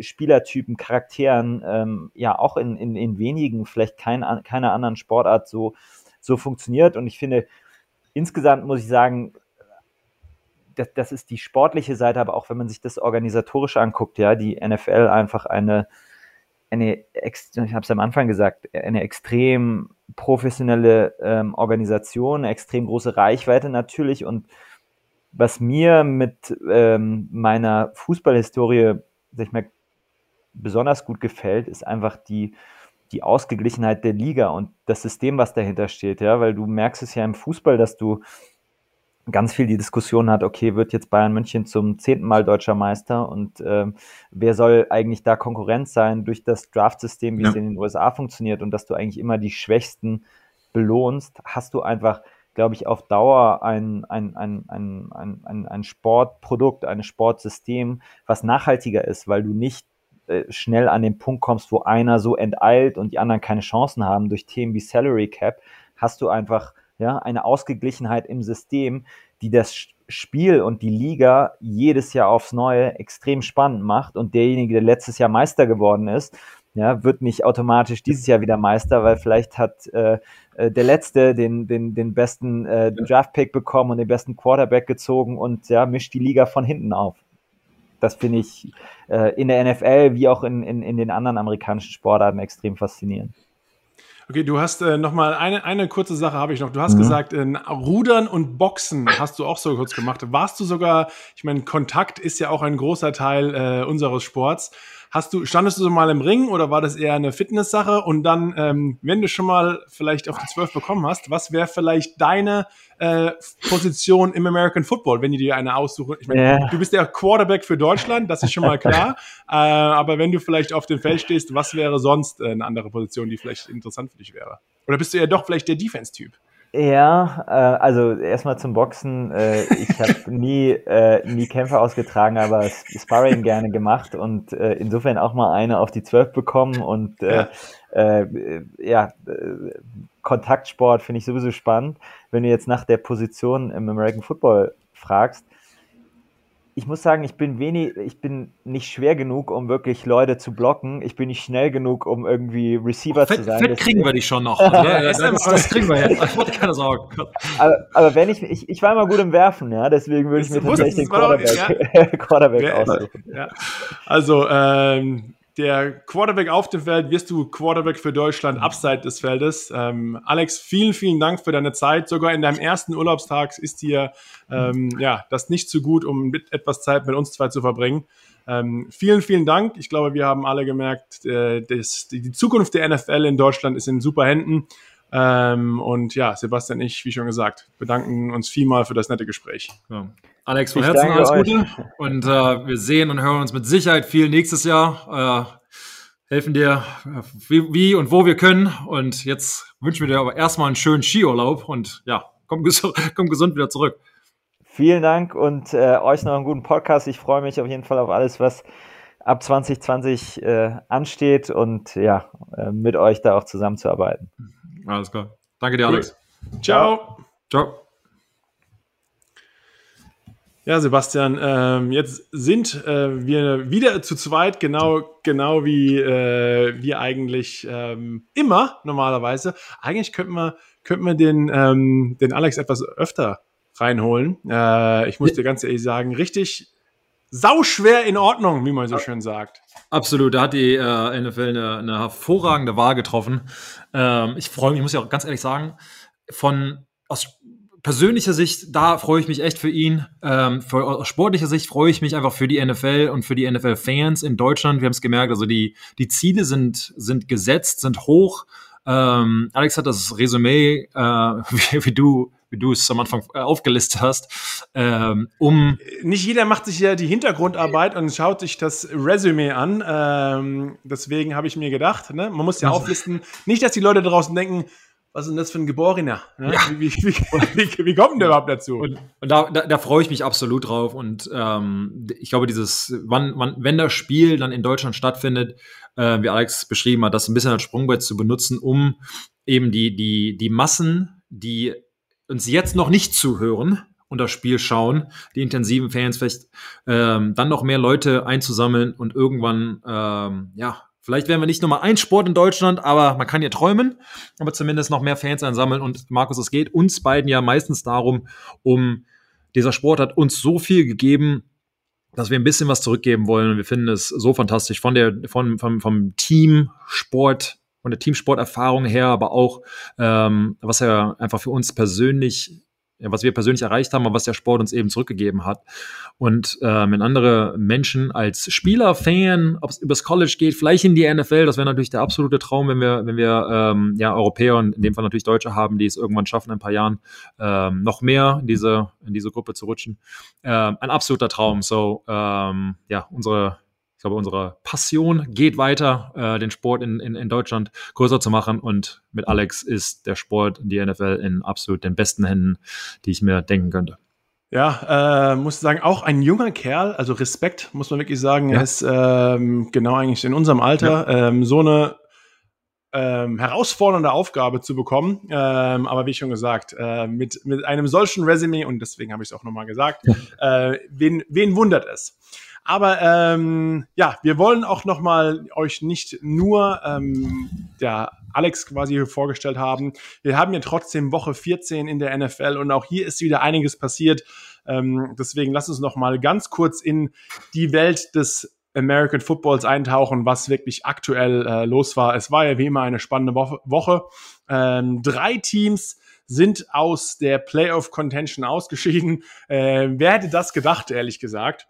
Spielertypen, Charakteren, auch in wenigen, vielleicht keiner anderen Sportart so funktioniert. Und ich finde, insgesamt muss ich sagen, das ist die sportliche Seite, aber auch wenn man sich das organisatorisch anguckt, ja, die NFL einfach ich habe es am Anfang gesagt, eine extrem professionelle Organisation, eine extrem große Reichweite natürlich. Und was mir mit meiner Fußballhistorie, sag ich mal, besonders gut gefällt, ist einfach die Ausgeglichenheit der Liga und das System, was dahinter steht. Ja? Weil du merkst es ja im Fußball, dass du ganz viel die Diskussion hat, okay, wird jetzt Bayern München zum 10. Mal deutscher Meister und wer soll eigentlich da Konkurrent sein durch das Draftsystem, wie es in den USA funktioniert und dass du eigentlich immer die Schwächsten belohnst, hast du einfach, glaube ich, auf Dauer ein Sportprodukt, ein Sportsystem, was nachhaltiger ist, weil du nicht schnell an den Punkt kommst, wo einer so enteilt und die anderen keine Chancen haben durch Themen wie Salary Cap, hast du einfach ja, eine Ausgeglichenheit im System, die das Spiel und die Liga jedes Jahr aufs Neue extrem spannend macht. Und derjenige, der letztes Jahr Meister geworden ist, ja, wird nicht automatisch dieses Jahr wieder Meister, weil vielleicht hat der Letzte den besten Draftpick bekommen und den besten Quarterback gezogen und ja, mischt die Liga von hinten auf. Das finde ich in der NFL wie auch in den anderen amerikanischen Sportarten extrem faszinierend. Okay, du hast nochmal eine kurze Sache habe ich noch. Du hast gesagt, Rudern und Boxen hast du auch so kurz gemacht. Warst du sogar, ich meine, Kontakt ist ja auch ein großer Teil unseres Sports. Standest du so mal im Ring oder war das eher eine Fitness-Sache? Und dann, wenn du schon mal vielleicht auf die 12 bekommen hast, was wäre vielleicht deine Position im American Football, wenn die dir eine aussuchen? Ich meine, du bist ja Quarterback für Deutschland, das ist schon mal klar. Aber wenn du vielleicht auf dem Feld stehst, was wäre sonst eine andere Position, die vielleicht interessant für dich wäre? Oder bist du ja doch vielleicht der Defense-Typ? Ja, also erstmal zum Boxen. Ich habe nie Kämpfe ausgetragen, aber Sparring gerne gemacht und insofern auch mal eine auf die 12 bekommen und Kontaktsport finde ich sowieso spannend. Wenn du jetzt nach der Position im American Football fragst, ich muss sagen, ich bin nicht schwer genug, um wirklich Leute zu blocken. Ich bin nicht schnell genug, um irgendwie Receiver zu sein. Fett kriegen wir dich schon noch. Also, das kriegen wir ja. Ich wollte keine Sorgen. Aber wenn ich war immer gut im Werfen, ja, deswegen würde ich mir tatsächlich den Quarterback aussuchen. Ja. Also, der Quarterback auf dem Feld, wirst du Quarterback für Deutschland abseits des Feldes. Alex, vielen, vielen Dank für deine Zeit. Sogar in deinem ersten Urlaubstag ist dir das nicht zu gut, um mit etwas Zeit mit uns zwei zu verbringen. Vielen, vielen Dank. Ich glaube, wir haben alle gemerkt, die Zukunft der NFL in Deutschland ist in super Händen. Und ja, Sebastian und ich, wie schon gesagt, bedanken uns vielmal für das nette Gespräch. Ja. Alex, von Herzen alles Gute und wir sehen und hören uns mit Sicherheit viel nächstes Jahr. Helfen dir, wie und wo wir können. Und jetzt wünschen wir dir aber erstmal einen schönen Skiurlaub und ja, komm gesund wieder zurück. Vielen Dank und euch noch einen guten Podcast. Ich freue mich auf jeden Fall auf alles, was ab 2020 ansteht und ja, mit euch da auch zusammenzuarbeiten. Alles klar. Danke dir, Alex. Cool. Ciao. Ciao. Ja, Sebastian, jetzt sind wir wieder zu zweit, genau wie wir eigentlich immer normalerweise. Eigentlich könnten wir den Alex etwas öfter reinholen. Ich muss dir ganz ehrlich sagen, richtig sauschwer in Ordnung, wie man so schön sagt. Absolut, da hat die NFL eine hervorragende Wahl getroffen. Ich freue mich, ich muss ja auch ganz ehrlich sagen, aus persönlicher Sicht, da freue ich mich echt für ihn. Aus sportlicher Sicht freue ich mich einfach für die NFL und für die NFL-Fans in Deutschland. Wir haben es gemerkt, also die Ziele sind gesetzt, sind hoch. Alex hat das Resümee, wie du es am Anfang aufgelistet hast, Nicht jeder macht sich ja die Hintergrundarbeit und schaut sich das Resümee an. Deswegen habe ich mir gedacht, ne? Man muss ja auflisten, nicht, dass die Leute draußen denken, was ist denn das für ein Geborener? Ne? Ja. Wie kommt denn der überhaupt dazu? Und da freue ich mich absolut drauf. Und ich glaube, wenn das Spiel dann in Deutschland stattfindet, wie Alex beschrieben hat, das ein bisschen als Sprungbrett zu benutzen, um eben die Massen, die uns jetzt noch nicht zuhören und das Spiel schauen, die intensiven Fans vielleicht, dann noch mehr Leute einzusammeln und irgendwann, vielleicht werden wir nicht Nummer 1 Sport in Deutschland, aber man kann ja träumen, aber zumindest noch mehr Fans einsammeln. Und Markus, es geht uns beiden ja meistens darum, dieser Sport hat uns so viel gegeben, dass wir ein bisschen was zurückgeben wollen. Und wir finden es so fantastisch vom Teamsport, von der Teamsporterfahrung her, aber auch, was er einfach für uns persönlich, was wir persönlich erreicht haben, aber was der Sport uns eben zurückgegeben hat. Und wenn andere Menschen als Spieler, Fan, ob es übers College geht, vielleicht in die NFL, das wäre natürlich der absolute Traum, wenn wir Europäer und in dem Fall natürlich Deutsche haben, die es irgendwann schaffen, in ein paar Jahren noch mehr in diese Gruppe zu rutschen. Ein absoluter Traum. So, unsere Passion geht weiter, den Sport in Deutschland größer zu machen. Und mit Alex ist der Sport, die NFL, in absolut den besten Händen, die ich mir denken könnte. Ja, muss sagen, auch ein junger Kerl, also Respekt, muss man wirklich sagen, Er ist genau eigentlich in unserem Alter. So eine herausfordernde Aufgabe zu bekommen. Aber wie schon gesagt, mit einem solchen Resümee, und deswegen habe ich es auch nochmal gesagt, wen wundert es? Aber ja, wir wollen auch nochmal euch nicht nur der Alex quasi vorgestellt haben. Wir haben ja trotzdem Woche 14 in der NFL und auch hier ist wieder einiges passiert. Deswegen lasst uns nochmal ganz kurz in die Welt des American Footballs eintauchen, was wirklich aktuell los war. Es war ja wie immer eine spannende Woche. 3 Teams sind aus der Playoff-Contention ausgeschieden. Wer hätte das gedacht, ehrlich gesagt?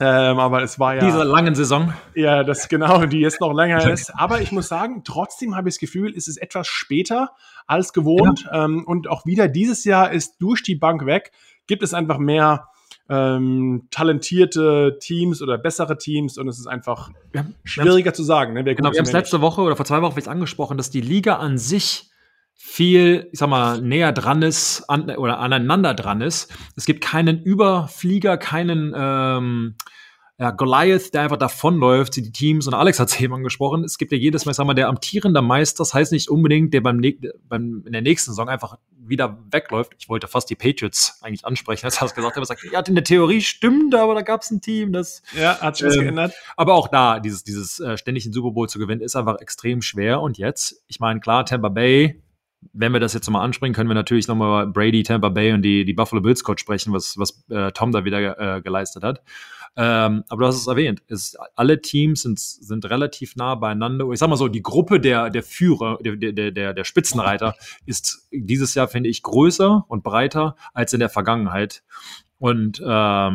Aber es war ja... Dieser langen Saison. Ja, das genau, die jetzt noch länger ist. Aber ich muss sagen, trotzdem habe ich das Gefühl, es ist etwas später als gewohnt. Ja. Und auch wieder dieses Jahr ist durch die Bank weg, gibt es einfach mehr talentierte Teams oder bessere Teams und es ist einfach schwieriger zu sagen. Ne? Genau, wir haben es letzte Woche oder vor 2 Wochen vielleicht angesprochen, dass die Liga an sich viel, ich sag mal, näher dran ist oder aneinander dran ist. Es gibt keinen Überflieger, keinen Goliath, der einfach davonläuft, die Teams, und Alex hat es eben angesprochen, es gibt ja jedes Mal, ich sag mal, der amtierende Meister, das heißt nicht unbedingt, der in der nächsten Saison einfach wieder wegläuft. Ich wollte fast die Patriots eigentlich ansprechen, als er das gesagt hat, sagt, ja, in der Theorie stimmt, aber da gab es ein Team, das... Ja, hat sich was geändert. Aber auch da, dieses ständig den Super Bowl zu gewinnen, ist einfach extrem schwer, und jetzt, ich meine, klar, Tampa Bay, wenn wir das jetzt nochmal ansprechen, können wir natürlich nochmal Brady, Tampa Bay und die Buffalo Bills Coach sprechen, was Tom da wieder geleistet hat. Aber du hast es erwähnt, alle Teams sind relativ nah beieinander. Ich sag mal so, die Gruppe der Führer, der Spitzenreiter ist dieses Jahr, finde ich, größer und breiter als in der Vergangenheit. Und ja,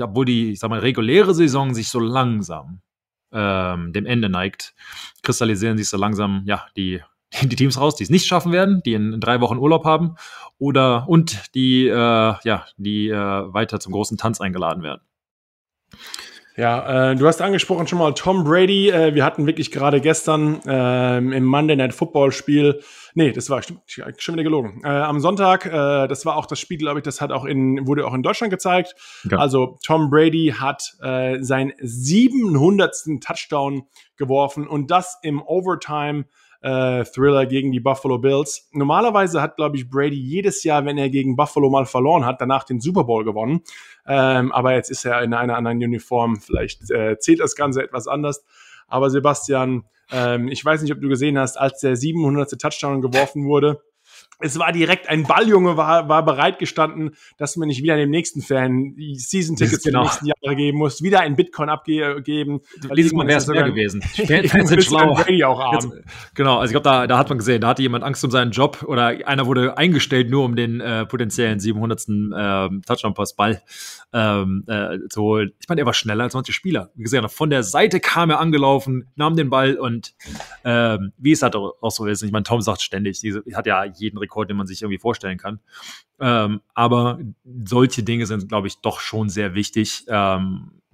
obwohl die, ich sag mal, reguläre Saison sich so langsam dem Ende neigt, kristallisieren sich so langsam, ja, die Teams raus, die es nicht schaffen werden, die in 3 Wochen Urlaub haben und die die weiter zum großen Tanz eingeladen werden. Ja, du hast angesprochen schon mal Tom Brady. Wir hatten wirklich gerade gestern im Monday Night Football Spiel, nee, das war schon wieder gelogen. Am Sonntag, das war auch das Spiel, glaube ich, das wurde auch in Deutschland gezeigt. Okay. Also Tom Brady hat seinen 700. Touchdown geworfen und das im Overtime Thriller gegen die Buffalo Bills. Normalerweise hat, glaube ich, Brady jedes Jahr, wenn er gegen Buffalo mal verloren hat, danach den Super Bowl gewonnen. Aber jetzt ist er in einer anderen Uniform. Vielleicht zählt das Ganze etwas anders. Aber Sebastian, ich weiß nicht, ob du gesehen hast, als der 700. Touchdown geworfen wurde, es war direkt ein Balljunge, war bereit gestanden, dass man nicht wieder dem nächsten Fan die Season-Tickets für die nächsten Jahre geben muss, wieder ein Bitcoin abgeben. Dieses Mal wäre es mehr gewesen. Fans sind schlau. Brady auch arm. Jetzt, genau, also ich glaube, da hat man gesehen, da hatte jemand Angst um seinen Job oder einer wurde eingestellt, nur um den potenziellen 700. Touchdown-Pass-Ball zu holen. Ich meine, er war schneller als manche Spieler. Wie gesagt, von der Seite kam er angelaufen, nahm den Ball und wie es halt auch so ist. Ich meine, Tom sagt ständig, hat ja jeden Rekord, den man sich irgendwie vorstellen kann. Aber solche Dinge sind, glaube ich, doch schon sehr wichtig.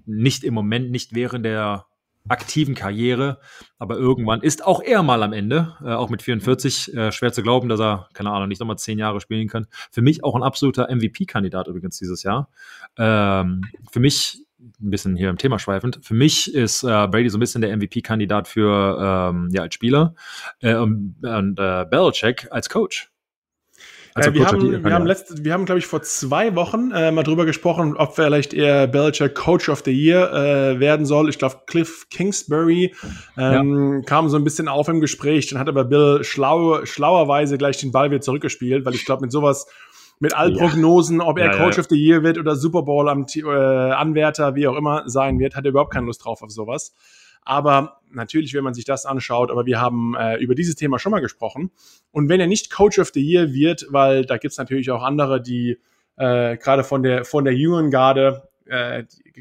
Nicht im Moment, nicht während der aktiven Karriere, aber irgendwann ist auch er mal am Ende, auch mit 44, schwer zu glauben, dass er, keine Ahnung, nicht nochmal 10 Jahre spielen kann. Für mich auch ein absoluter MVP-Kandidat übrigens dieses Jahr. Für mich, ein bisschen hier im Thema schweifend, für mich ist Brady so ein bisschen der MVP-Kandidat für, als Spieler und Belichick als Coach. Also wir haben, glaube ich, vor 2 Wochen mal drüber gesprochen, ob vielleicht eher Belichick Coach of the Year werden soll. Ich glaube, Cliff Kingsbury kam so ein bisschen auf im Gespräch, dann hat aber Bill schlauerweise gleich den Ball wieder zurückgespielt, weil ich glaube, mit sowas, mit allen Prognosen, ob er Coach of the Year wird oder Super Bowl Anwärter, wie auch immer, sein wird, hat er überhaupt keine Lust drauf auf sowas. Aber natürlich, wenn man sich das anschaut, aber wir haben über dieses Thema schon mal gesprochen. Und wenn er nicht Coach of the Year wird, weil da gibt es natürlich auch andere, die gerade von der jungen Garde,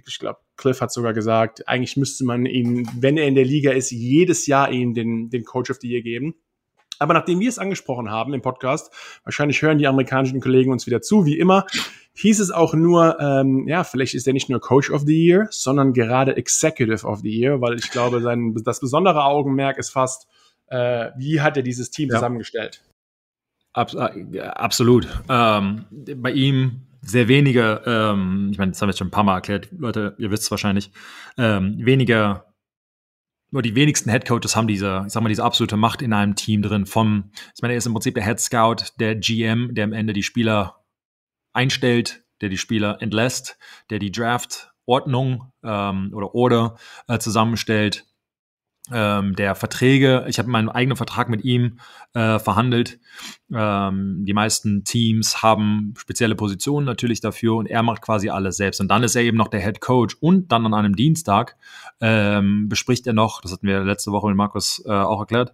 ich glaube, Cliff hat sogar gesagt, eigentlich müsste man ihm, wenn er in der Liga ist, jedes Jahr ihm den Coach of the Year geben. Aber nachdem wir es angesprochen haben im Podcast, wahrscheinlich hören die amerikanischen Kollegen uns wieder zu, wie immer, hieß es auch nur, vielleicht ist er nicht nur Coach of the Year, sondern gerade Executive of the Year, weil ich glaube, das besondere Augenmerk ist fast, wie hat er dieses Team zusammengestellt? Absolut. Bei ihm sehr wenige, ich meine, das haben wir jetzt schon ein paar Mal erklärt, Leute, ihr wisst es wahrscheinlich, weniger Nur die wenigsten Headcoaches haben diese absolute Macht in einem Team drin. Ich meine, er ist im Prinzip der Head Scout, der GM, der am Ende die Spieler einstellt, der die Spieler entlässt, der die Draft-Ordnung oder Order zusammenstellt, der Verträge. Ich habe meinen eigenen Vertrag mit ihm verhandelt. Die meisten Teams haben spezielle Positionen natürlich dafür und er macht quasi alles selbst. Und dann ist er eben noch der Head Coach und dann an einem Dienstag bespricht er noch, das hatten wir letzte Woche mit Markus auch erklärt,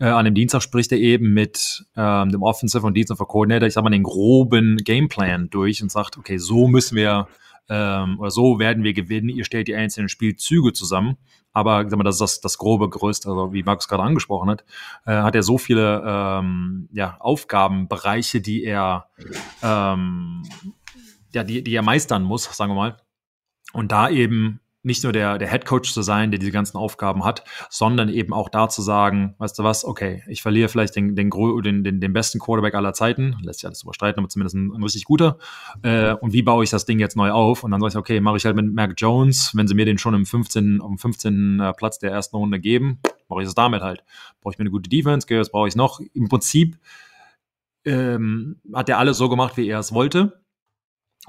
an dem Dienstag spricht er eben mit dem Offensive und Defensive Coordinator, ich sag mal, den groben Gameplan durch und sagt, okay, so müssen wir oder so werden wir gewinnen, ihr stellt die einzelnen Spielzüge zusammen. Aber sag mal, das ist das grobe Größte, also wie Markus gerade angesprochen hat, hat er so viele Aufgabenbereiche, die er die er meistern muss, sagen wir mal. Und da eben nicht nur der Headcoach zu sein, der diese ganzen Aufgaben hat, sondern eben auch da zu sagen, weißt du was, okay, ich verliere vielleicht den besten Quarterback aller Zeiten, lässt sich alles überstreiten, aber zumindest ein richtig guter. Und wie baue ich das Ding jetzt neu auf? Und dann sage ich, okay, mache ich halt mit Mac Jones, wenn sie mir den schon am 15. Platz der ersten Runde geben, mache ich es damit halt. Brauche ich mir eine gute Defense, was brauche ich noch? Im Prinzip hat er alles so gemacht, wie er es wollte.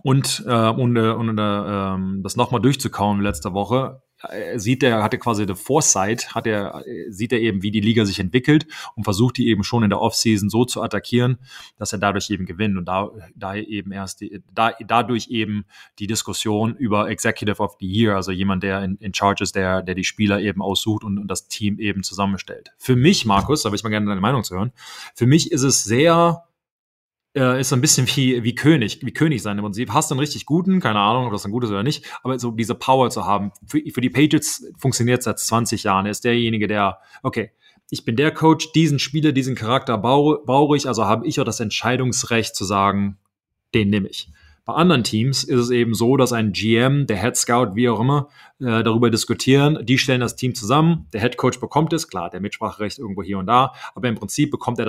Und um das nochmal durchzukauen letzte Woche, sieht er eben, wie die Liga sich entwickelt und versucht die eben schon in der Offseason so zu attackieren, dass er dadurch eben gewinnt und dadurch eben die Diskussion über Executive of the Year, also jemand, der in Charge ist, der die Spieler eben aussucht und das Team eben zusammenstellt. Für mich, Markus, da würde ich mal gerne deine Meinung zu hören, für mich ist es ist so ein bisschen wie König sein im Prinzip. Hast du einen richtig guten, keine Ahnung, ob das ein gutes oder nicht, aber so diese Power zu haben. Für die Patriots funktioniert es seit 20 Jahren. Er ist derjenige, ich bin der Coach, diesen Spieler, diesen Charakter baue ich, also habe ich auch das Entscheidungsrecht zu sagen, den nehme ich. Bei anderen Teams ist es eben so, dass ein GM, der Head Scout, wie auch immer, darüber diskutieren. Die stellen das Team zusammen. Der Head Coach bekommt es, klar, der Mitspracherecht irgendwo hier und da. Aber im Prinzip bekommt er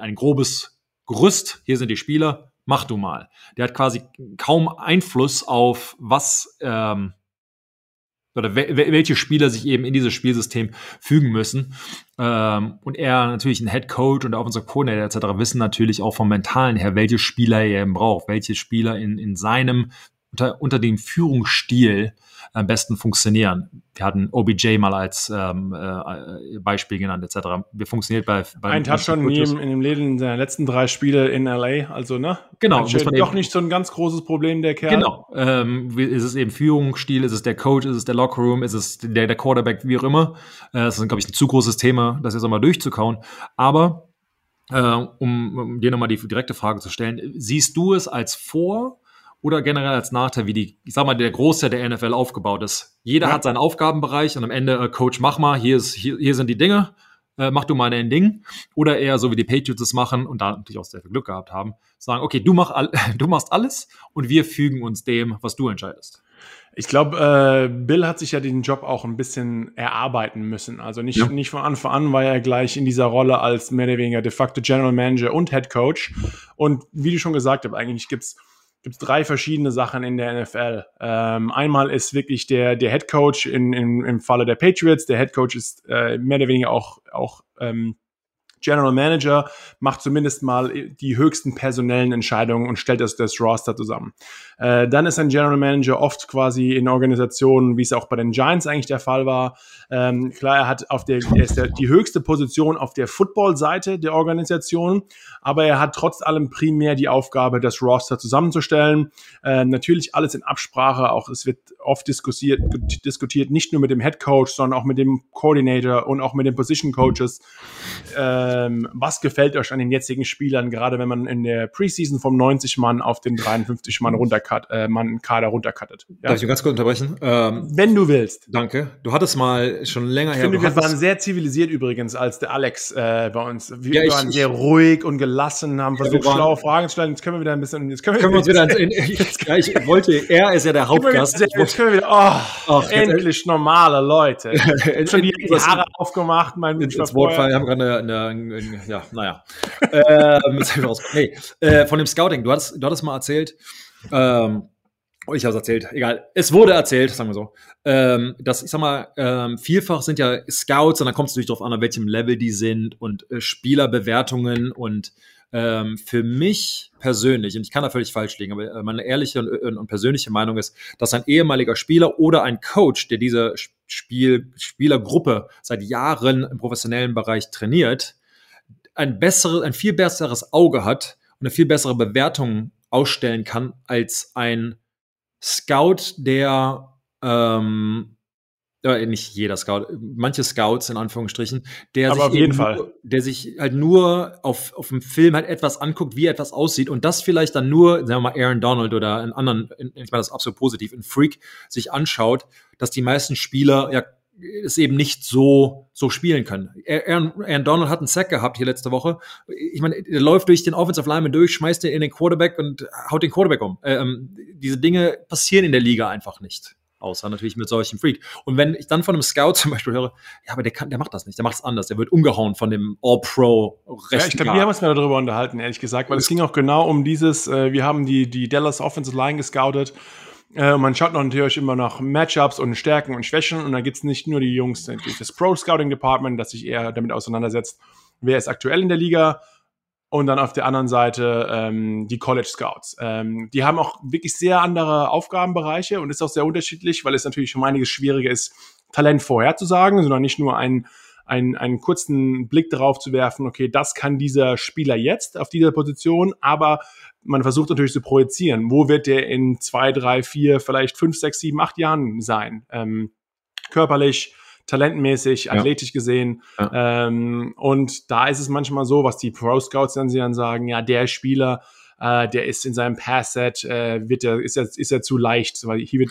ein grobes Gerüst. Hier sind die Spieler. Mach du mal. Der hat quasi kaum Einfluss auf was oder welche Spieler sich eben in dieses Spielsystem fügen müssen. Und er natürlich ein Head Coach und auch unser Coordinator etc. wissen natürlich auch vom Mentalen her, welche Spieler er eben braucht, welche Spieler in seinem, unter dem Führungsstil am besten funktionieren. Wir hatten OBJ mal als Beispiel genannt etc. Wir funktioniert bei ein Touchdown in dem Leben in seinen letzten 3 Spiele in LA, also ne? Genau. Das ist doch nicht so ein ganz großes Problem, der Kerl. Genau. Ist es eben Führungsstil, ist es der Coach, ist es der Lockerroom, ist es der Quarterback, wie auch immer. Das ist, glaube ich, ein zu großes Thema, das jetzt nochmal durchzukauen. Aber um dir nochmal die direkte Frage zu stellen, siehst du es als Vor- oder generell als Nachteil, wie der Großteil der NFL aufgebaut ist. Jeder hat seinen Aufgabenbereich und am Ende, Coach, mach mal, hier sind die Dinge, mach du mal dein Ding. Oder eher so wie die Patriots es machen und da natürlich auch sehr viel Glück gehabt haben, sagen, okay, du machst alles und wir fügen uns dem, was du entscheidest. Ich glaube, Bill hat sich ja den Job auch ein bisschen erarbeiten müssen. Also nicht von Anfang an war er gleich in dieser Rolle als mehr oder weniger de facto General Manager und Head Coach. Und wie du schon gesagt hast, eigentlich gibt es 3 verschiedene Sachen in der NFL. Einmal ist wirklich der Head Coach im Falle der Patriots. Der Head Coach ist mehr oder weniger auch General Manager, macht zumindest mal die höchsten personellen Entscheidungen und stellt das Roster zusammen. Dann ist ein General Manager oft quasi in Organisationen, wie es auch bei den Giants eigentlich der Fall war. Klar, er ist die höchste Position auf der Football-Seite der Organisation, aber er hat trotz allem primär die Aufgabe, das Roster zusammenzustellen. Natürlich alles in Absprache, auch es wird oft diskutiert, nicht nur mit dem Head Coach, sondern auch mit dem Coordinator und auch mit den Position Coaches. Was gefällt euch an den jetzigen Spielern, gerade wenn man in der Preseason vom 90-Mann auf den 53-Mann Kader runtercuttet? Ja? Darf ich ganz kurz unterbrechen? Wenn du willst. Danke. Du hattest mal schon länger her... Ich finde, wir waren sehr zivilisiert übrigens, als der Alex bei uns... Wir waren sehr ruhig und gelassen, haben versucht, schlaue Fragen zu stellen. Jetzt können wir wieder ein bisschen... Er ist ja der Hauptgast. Endlich normale Leute. Ich habe schon die Haare aufgemacht. Ins Wortfall, wir haben gerade von dem Scouting, du hattest mal erzählt, ich habe es erzählt, egal, es wurde erzählt, sagen wir so, dass, ich sag mal, vielfach sind ja Scouts und da kommt es natürlich darauf an, auf welchem Level die sind und Spielerbewertungen und für mich persönlich, und ich kann da völlig falsch liegen, aber meine ehrliche und persönliche Meinung ist, dass ein ehemaliger Spieler oder ein Coach, der diese Spielergruppe seit Jahren im professionellen Bereich trainiert, ein viel besseres Auge hat und eine viel bessere Bewertung ausstellen kann als ein Scout, der nicht jeder Scout, manche Scouts in Anführungsstrichen, der sich halt nur auf dem Film halt etwas anguckt, wie etwas aussieht und das vielleicht dann nur, sagen wir mal, Aaron Donald oder einen anderen, ich meine das absolut positiv, einen Freak sich anschaut, dass die meisten Spieler ja es eben nicht so spielen können. Aaron Donald hat einen Sack gehabt hier letzte Woche. Ich meine, der läuft durch den Offensive Lineman durch, schmeißt den in den Quarterback und haut den Quarterback um. Diese Dinge passieren in der Liga einfach nicht. Außer natürlich mit solchen Freak. Und wenn ich dann von einem Scout zum Beispiel höre, ja, aber der macht das nicht, der macht es anders, der wird umgehauen von dem All-Pro-Rechten. Ja, ich glaube, wir haben uns mal darüber unterhalten, ehrlich gesagt, weil es ging auch genau um dieses, wir haben die Dallas Offensive Line gescoutet. Man schaut natürlich immer nach Matchups und Stärken und Schwächen und da gibt's nicht nur die Jungs, natürlich das Pro-Scouting-Department, das sich eher damit auseinandersetzt, wer ist aktuell in der Liga. Und dann auf der anderen Seite die College Scouts. Die haben auch wirklich sehr andere Aufgabenbereiche und ist auch sehr unterschiedlich, weil es natürlich um einiges schwieriger ist, Talent vorherzusagen, sondern nicht nur einen kurzen Blick darauf zu werfen, okay, das kann dieser Spieler jetzt auf dieser Position, aber man versucht natürlich zu projizieren, wo wird der in 2, 3, 4, vielleicht 5, 6, 7, 8 Jahren sein? Körperlich, talentmäßig, ja, athletisch gesehen. Ja. Und da ist es manchmal so, was die Pro-Scouts dann sagen, ja, der Spieler, der ist in seinem Pass-Set, ist er zu leicht. Weil hier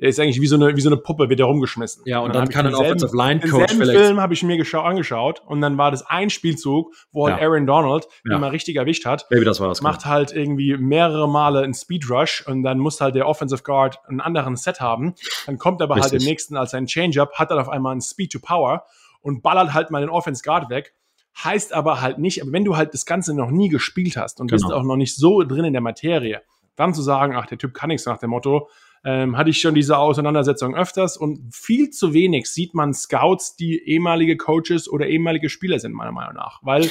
er ist eigentlich wie so eine Puppe, wird er rumgeschmissen. Ja, und dann kann ein Offensive Line Coach vielleicht. Den Film habe ich mir angeschaut und dann war das ein Spielzug, wo halt Aaron Donald den mal richtig erwischt hat. Baby, das war das. Macht halt irgendwie mehrere Male einen Speed Rush und dann muss halt der Offensive Guard einen anderen Set haben. Dann kommt aber richtig halt im nächsten als ein Change-Up, hat dann auf einmal einen Speed to Power und ballert halt mal den Offensive Guard weg. Heißt aber halt nicht, wenn du halt das Ganze noch nie gespielt hast und bist auch noch nicht so drin in der Materie, dann zu sagen, ach, der Typ kann nichts, nach dem Motto, hatte ich schon diese Auseinandersetzung öfters und viel zu wenig sieht man Scouts, die ehemalige Coaches oder ehemalige Spieler sind, meiner Meinung nach. Weil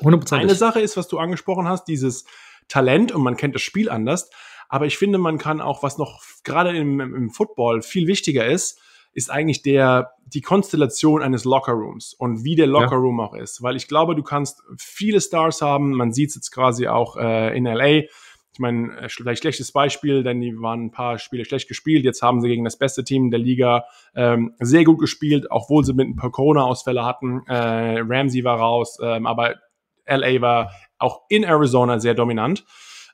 100%. Eine Sache ist, was du angesprochen hast, dieses Talent und man kennt das Spiel anders, aber ich finde, man kann auch, was noch gerade im Football viel wichtiger ist eigentlich die Konstellation eines Lockerrooms und wie der Lockerroom auch ist. Weil ich glaube, du kannst viele Stars haben, man sieht es jetzt quasi auch in LA. Ich meine, vielleicht schlechtes Beispiel, denn die waren ein paar Spiele schlecht gespielt. Jetzt haben sie gegen das beste Team der Liga sehr gut gespielt, obwohl sie mit ein paar Corona-Ausfälle hatten. Ramsey war raus, aber LA war auch in Arizona sehr dominant.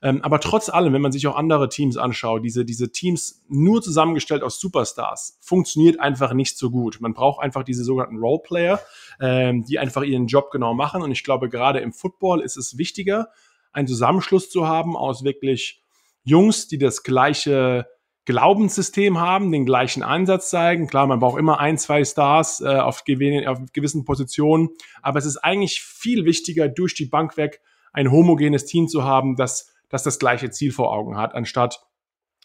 Aber trotz allem, wenn man sich auch andere Teams anschaut, diese Teams nur zusammengestellt aus Superstars, funktioniert einfach nicht so gut. Man braucht einfach diese sogenannten Roleplayer, die einfach ihren Job genau machen. Und ich glaube, gerade im Football ist es wichtiger, einen Zusammenschluss zu haben aus wirklich Jungs, die das gleiche Glaubenssystem haben, den gleichen Ansatz zeigen. Klar, man braucht immer 1, 2 Stars auf gewissen Positionen, aber es ist eigentlich viel wichtiger, durch die Bank weg ein homogenes Team zu haben, das das gleiche Ziel vor Augen hat, anstatt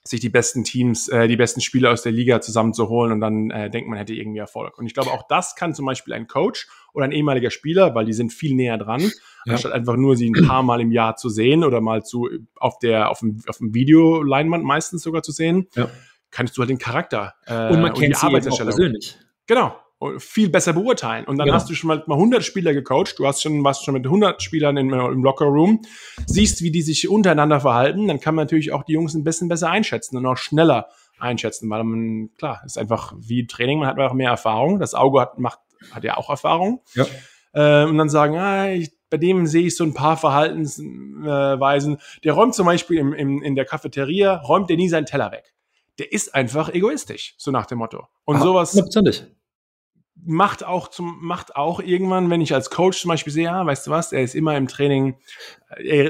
sich die besten Teams, die besten Spieler aus der Liga zusammenzuholen und dann denkt man, hätte irgendwie Erfolg. Und ich glaube, auch das kann zum Beispiel ein Coach oder ein ehemaliger Spieler, weil die sind viel näher dran, anstatt einfach nur sie ein paar Mal im Jahr zu sehen oder mal auf dem Videoleinwand meistens sogar zu sehen, kannst du halt den Charakter und man kennt sie eben auch persönlich. Genau, viel besser beurteilen. Und dann hast du schon mal 100 Spieler gecoacht, du warst schon mit 100 Spielern im Lockerroom, siehst, wie die sich untereinander verhalten, dann kann man natürlich auch die Jungs ein bisschen besser einschätzen und auch schneller einschätzen, weil man, klar, ist einfach wie Training, man hat einfach mehr Erfahrung, das Auge hat ja auch Erfahrung. Ja. Und dann sagen, bei dem sehe ich so ein paar Verhaltensweisen. Der räumt zum Beispiel in der Cafeteria, räumt der nie seinen Teller weg. Der ist einfach egoistisch, so nach dem Motto. Und sowas macht auch irgendwann, wenn ich als Coach zum Beispiel sehe, weißt du was, er ist immer im Training, er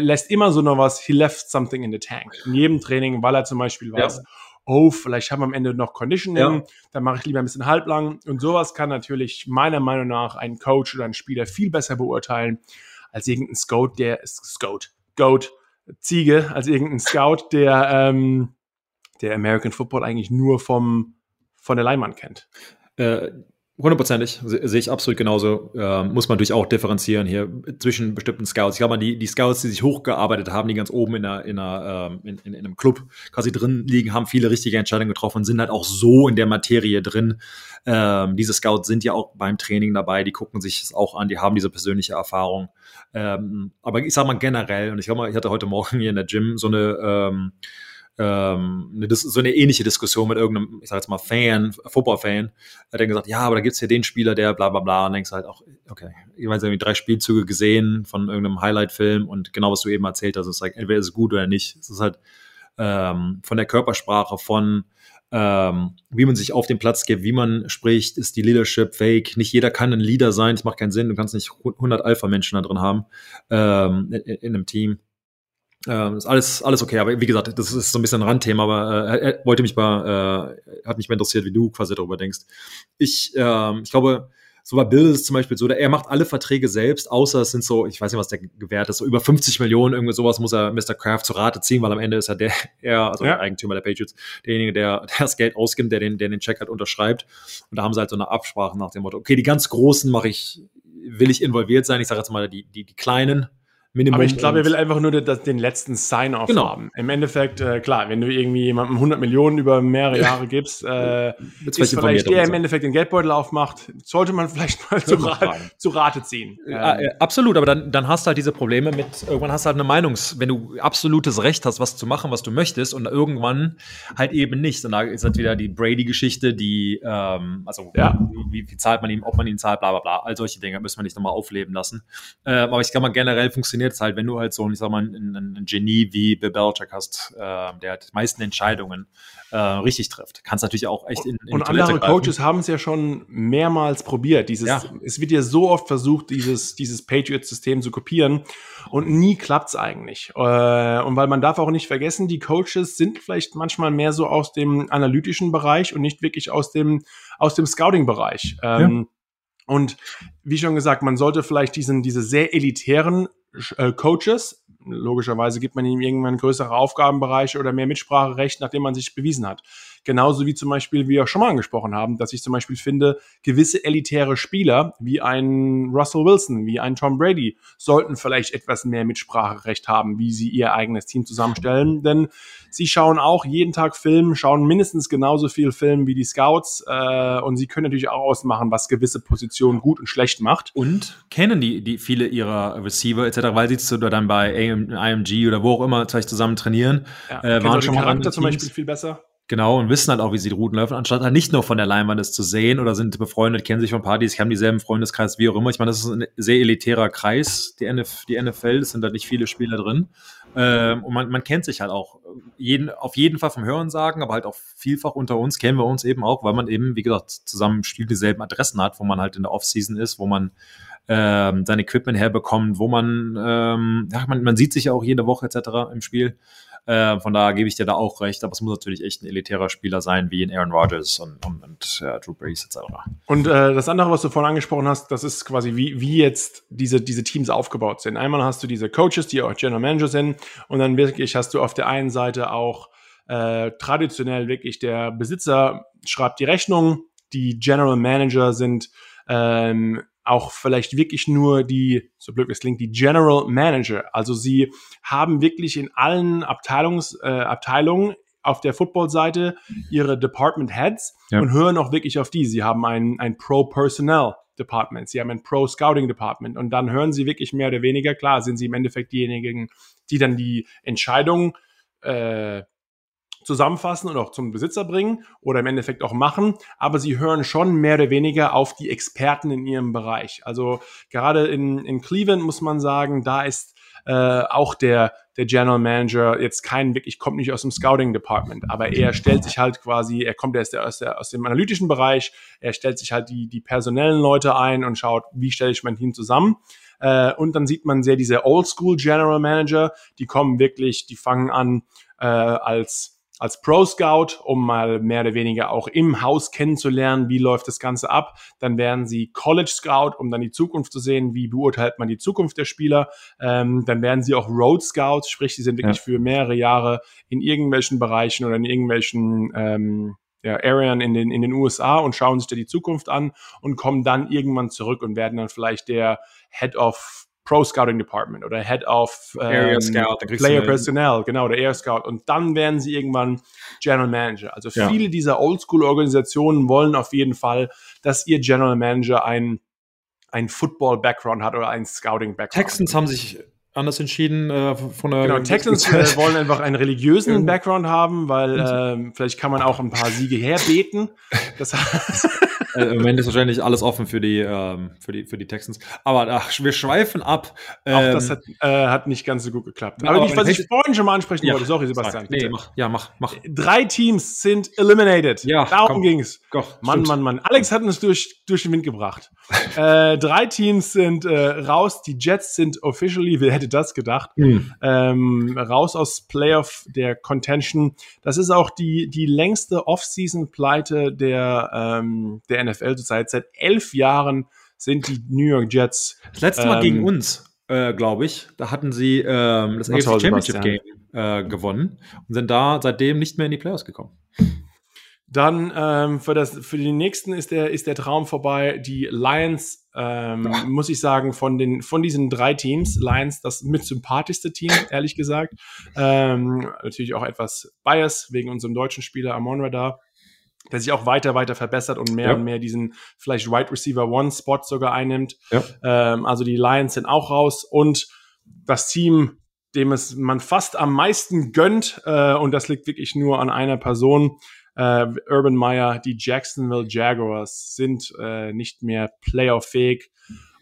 lässt immer so noch was, he left something in the tank. In jedem Training, weil er zum Beispiel weiß, vielleicht haben wir am Ende noch Conditioning, dann mache ich lieber ein bisschen halblang. Und sowas kann natürlich meiner Meinung nach ein Coach oder ein Spieler viel besser beurteilen, als irgendein Scout, der der American Football eigentlich nur von der Leinwand kennt. 100%ig, sehe ich absolut genauso. Muss man natürlich auch differenzieren hier zwischen bestimmten Scouts. Ich glaube, die Scouts, die sich hochgearbeitet haben, die ganz oben in einem Club quasi drin liegen, haben viele richtige Entscheidungen getroffen und sind halt auch so in der Materie drin. Diese Scouts sind ja auch beim Training dabei, die gucken sich das auch an, die haben diese persönliche Erfahrung. Aber ich sage mal generell, und ich glaube mal, ich hatte heute Morgen hier in der Gym so eine ähnliche Diskussion mit irgendeinem, ich sag jetzt mal, Fan, Football-Fan, hat dann gesagt, ja, aber da gibt's ja den Spieler, der bla bla bla, und denkst halt auch, okay, ich weiß irgendwie 3 Spielzüge gesehen von irgendeinem Highlight-Film und genau, was du eben erzählt hast, ist halt, entweder ist es gut oder nicht. Es ist halt von der Körpersprache, von wie man sich auf den Platz gibt, wie man spricht, ist die Leadership fake. Nicht jeder kann ein Leader sein, das macht keinen Sinn, du kannst nicht 100 Alpha-Menschen da drin haben in einem Team. Ist alles okay, aber wie gesagt, das ist so ein bisschen ein Randthema, aber hat mich mal interessiert, wie du quasi darüber denkst. Ich glaube, so bei Bill ist zum Beispiel so, er macht alle Verträge selbst, außer es sind so, ich weiß nicht, was der gewährt ist, so über 50 Millionen, irgendwie sowas muss er Mr. Kraft zu Rate ziehen, weil am Ende ist ja der Eigentümer der Patriots, derjenige, der das Geld ausgibt, der den Check halt unterschreibt. Und da haben sie halt so eine Absprache nach dem Motto, okay, die ganz Großen will ich involviert sein, ich sage jetzt mal die Kleinen, Minimum. Aber ich glaube, er will einfach nur den letzten Sign-off haben. Im Endeffekt, klar, wenn du irgendwie jemandem 100 Millionen über mehrere Jahre gibst, ist vielleicht der im Endeffekt den Geldbeutel aufmacht, sollte man vielleicht mal zu Rate ziehen. Absolut, aber dann hast du halt diese Probleme mit, irgendwann hast du halt eine wenn du absolutes Recht hast, was zu machen, was du möchtest, und irgendwann halt eben nicht. Und da ist halt wieder die Brady-Geschichte, wie zahlt man ihm, ob man ihn zahlt, bla bla bla, all solche Dinge müssen wir nicht nochmal aufleben lassen. Aber ich kann mal generell funktioniert halt, wenn du halt so, ich sag mal, ein Genie wie Bill Belichick hast, der halt die meisten Entscheidungen richtig trifft. Kannst natürlich auch echt in die Toilette greifen. Coaches haben es ja schon mehrmals probiert. Es wird ja so oft versucht, dieses Patriots-System zu kopieren, und nie klappt's eigentlich. Und weil man darf auch nicht vergessen, die Coaches sind vielleicht manchmal mehr so aus dem analytischen Bereich und nicht wirklich aus dem Scouting-Bereich. Und wie schon gesagt, man sollte vielleicht diese sehr elitären Coaches, logischerweise gibt man ihm irgendwann größere Aufgabenbereiche oder mehr Mitspracherecht, nachdem man sich bewiesen hat. Genauso wie zum Beispiel, wie wir auch schon mal angesprochen haben, dass ich zum Beispiel finde, gewisse elitäre Spieler, wie ein Russell Wilson, wie ein Tom Brady, sollten vielleicht etwas mehr Mitspracherecht haben, wie sie ihr eigenes Team zusammenstellen, denn sie schauen auch jeden Tag Film, schauen mindestens genauso viel Film wie die Scouts, und sie können natürlich auch ausmachen, was gewisse Positionen gut und schlecht macht. Und kennen die viele ihrer Receiver etc., weil sie dann bei IMG oder wo auch immer vielleicht zusammen trainieren. Ja, waren schon Charakter zum Beispiel viel besser. Genau, und wissen halt auch, wie sie die Routen laufen, anstatt halt nicht nur von der Leinwand das zu sehen oder sind befreundet, kennen sich von Partys, haben dieselben Freundeskreis, wie auch immer. Ich meine, das ist ein sehr elitärer Kreis, die NFL, es sind halt nicht viele Spieler drin. Und man kennt sich halt auch auf jeden Fall vom Hörensagen, aber halt auch vielfach unter uns kennen wir uns eben auch, weil man eben, wie gesagt, zusammen spielt, dieselben Adressen hat, wo man halt in der Offseason ist, wo man sein Equipment herbekommt, wo man, man sieht sich ja auch jede Woche etc. im Spiel. Von daher gebe ich dir da auch recht, aber es muss natürlich echt ein elitärer Spieler sein, wie in Aaron Rodgers und Drew Brees etc. Und das andere, was du vorhin angesprochen hast, das ist quasi, wie jetzt diese Teams aufgebaut sind. Einmal hast du diese Coaches, die auch General Manager sind, und dann wirklich hast du auf der einen Seite auch traditionell wirklich der Besitzer schreibt die Rechnung, die General Manager sind auch vielleicht wirklich nur so blöd es klingt, die General Manager. Also sie haben wirklich in allen Abteilungen auf der Football-Seite ihre Department Heads und hören auch wirklich auf die. Sie haben ein Pro-Personnel Department, sie haben ein Pro-Scouting Department, und dann hören sie wirklich mehr oder weniger, klar sind sie im Endeffekt diejenigen, die dann die Entscheidung zusammenfassen und auch zum Besitzer bringen oder im Endeffekt auch machen, aber sie hören schon mehr oder weniger auf die Experten in ihrem Bereich. Also gerade in Cleveland muss man sagen, da ist auch der General Manager jetzt kommt nicht aus dem Scouting Department, aber er stellt sich halt quasi, aus dem analytischen Bereich, er stellt sich halt die personellen Leute ein und schaut, wie stelle ich mein Team zusammen. Und dann sieht man sehr diese Oldschool General Manager, die fangen an als als Pro-Scout, um mal mehr oder weniger auch im Haus kennenzulernen, wie läuft das Ganze ab. Dann werden sie College-Scout, um dann die Zukunft zu sehen, wie beurteilt man die Zukunft der Spieler. Dann werden sie auch Road-Scouts, sprich, die sind wirklich für mehrere Jahre in irgendwelchen Bereichen oder in irgendwelchen Area in den USA und schauen sich da die Zukunft an und kommen dann irgendwann zurück und werden dann vielleicht der Head of Pro Scouting Department oder Head of Scout, Player Personnel, genau, der Air Scout, und dann werden sie irgendwann General Manager. Also viele dieser Oldschool-Organisationen wollen auf jeden Fall, dass ihr General Manager ein Football-Background hat oder ein Scouting-Background. Texans haben sich anders entschieden von der. Genau, Texans wollen einfach einen religiösen Background haben, weil vielleicht kann man auch ein paar Siege herbeten. Das heißt, im Moment ist wahrscheinlich alles offen für die Texans. Aber wir schweifen ab. Auch das hat nicht ganz so gut geklappt. Aber was ich vorhin schon mal ansprechen wollte, sorry Sebastian. Nee, mach. 3 Teams sind eliminated. Ja, darum ging's. Mann. Alex hat uns durch den Wind gebracht. 3 Teams sind raus. Die Jets sind officially, wer hätte das gedacht, raus aus Playoff der Contention. Das ist auch die längste Off-Season-Pleite der NFL zurzeit. Seit 11 Jahren sind die New York Jets. Das letzte Mal gegen uns, glaube ich, da hatten sie das AFC Championship Game gewonnen und sind da seitdem nicht mehr in die Playoffs gekommen. Dann für die nächsten ist der Traum vorbei. Die Lions, muss ich sagen, von diesen 3 Teams, Lions das mit sympathischste Team, ehrlich gesagt. Natürlich auch etwas Bias wegen unserem deutschen Spieler Amon-Ra da, der sich auch weiter verbessert und mehr und mehr diesen vielleicht Wide Receiver One-Spot sogar einnimmt. Ja. Also die Lions sind auch raus und das Team, dem es man fast am meisten gönnt, und das liegt wirklich nur an einer Person, Urban Meyer, die Jacksonville Jaguars sind nicht mehr playoff-fähig.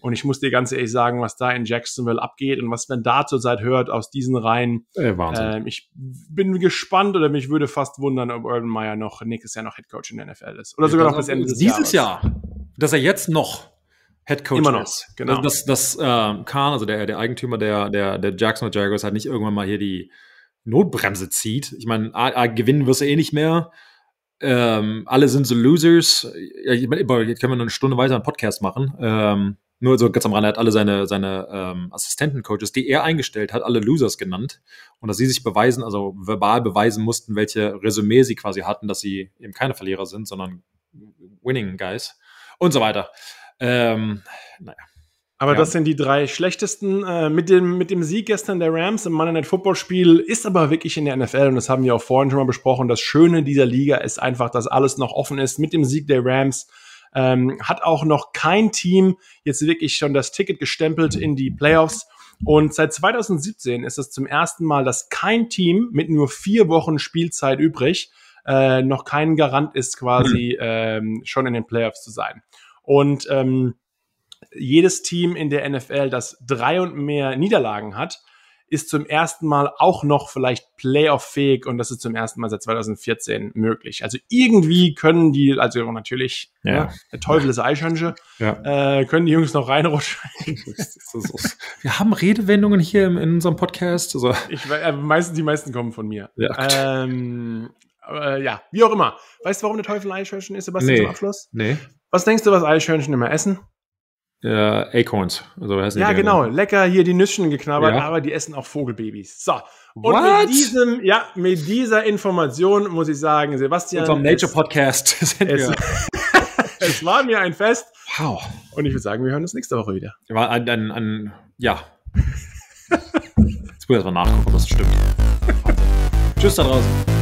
Und ich muss dir ganz ehrlich sagen, was da in Jacksonville abgeht und was man da zurzeit hört aus diesen Reihen. Wahnsinn. Ich bin gespannt oder mich würde fast wundern, ob Urban Meyer noch nächstes Jahr noch Headcoach in der NFL ist. Oder sogar noch bis Ende des Jahres. Dieses Jahr, dass er jetzt noch Headcoach immer noch ist. Genau. Dass Khan, also der Eigentümer der Jacksonville Jaguars, halt nicht irgendwann mal hier die Notbremse zieht. Ich meine, gewinnen wirst du nicht mehr. Alle sind so Losers. Ich meine, jetzt können wir noch eine Stunde weiter einen Podcast machen. Nur so ganz am Rande, hat alle seine Assistenten-Coaches, die er eingestellt hat, alle Losers genannt. Und dass sie sich beweisen, also verbal beweisen mussten, welche Resümee sie quasi hatten, dass sie eben keine Verlierer sind, sondern Winning Guys und so weiter. Naja. Aber das sind die 3 schlechtesten. Mit dem Sieg gestern der Rams im Monday Night Football Spiel ist aber wirklich in der NFL, und das haben wir auch vorhin schon mal besprochen, das Schöne dieser Liga ist einfach, dass alles noch offen ist. Mit dem Sieg der Rams hat auch noch kein Team jetzt wirklich schon das Ticket gestempelt in die Playoffs. Und seit 2017 ist es zum ersten Mal, dass kein Team mit nur 4 Wochen Spielzeit übrig noch kein Garant ist, quasi schon in den Playoffs zu sein. Und jedes Team in der NFL, das 3 und mehr Niederlagen hat, ist zum ersten Mal auch noch vielleicht playoff-fähig, und das ist zum ersten Mal seit 2014 möglich. Also irgendwie können die, also natürlich, der Teufel ist Eischhörnchen, können die Jungs noch reinrutschen. Wir haben Redewendungen hier in unserem Podcast. Also. Die meisten kommen von mir. Ja. Wie auch immer. Weißt du, warum der Teufel Eischhörnchen ist, Sebastian, zum Abschluss? Nee. Was denkst du, was Eischhörnchen immer essen? Acorns. Also, genau. Lecker hier die Nüsschen geknabbert, aber die essen auch Vogelbabys. So. Und mit dieser Information muss ich sagen, Sebastian. Unserem Nature-Podcast sind wir. Es war mir ein Fest. Wow. Und ich würde sagen, wir hören uns nächste Woche wieder. War ja. Jetzt muss ich erst mal nachgucken, ob das stimmt. Tschüss da draußen.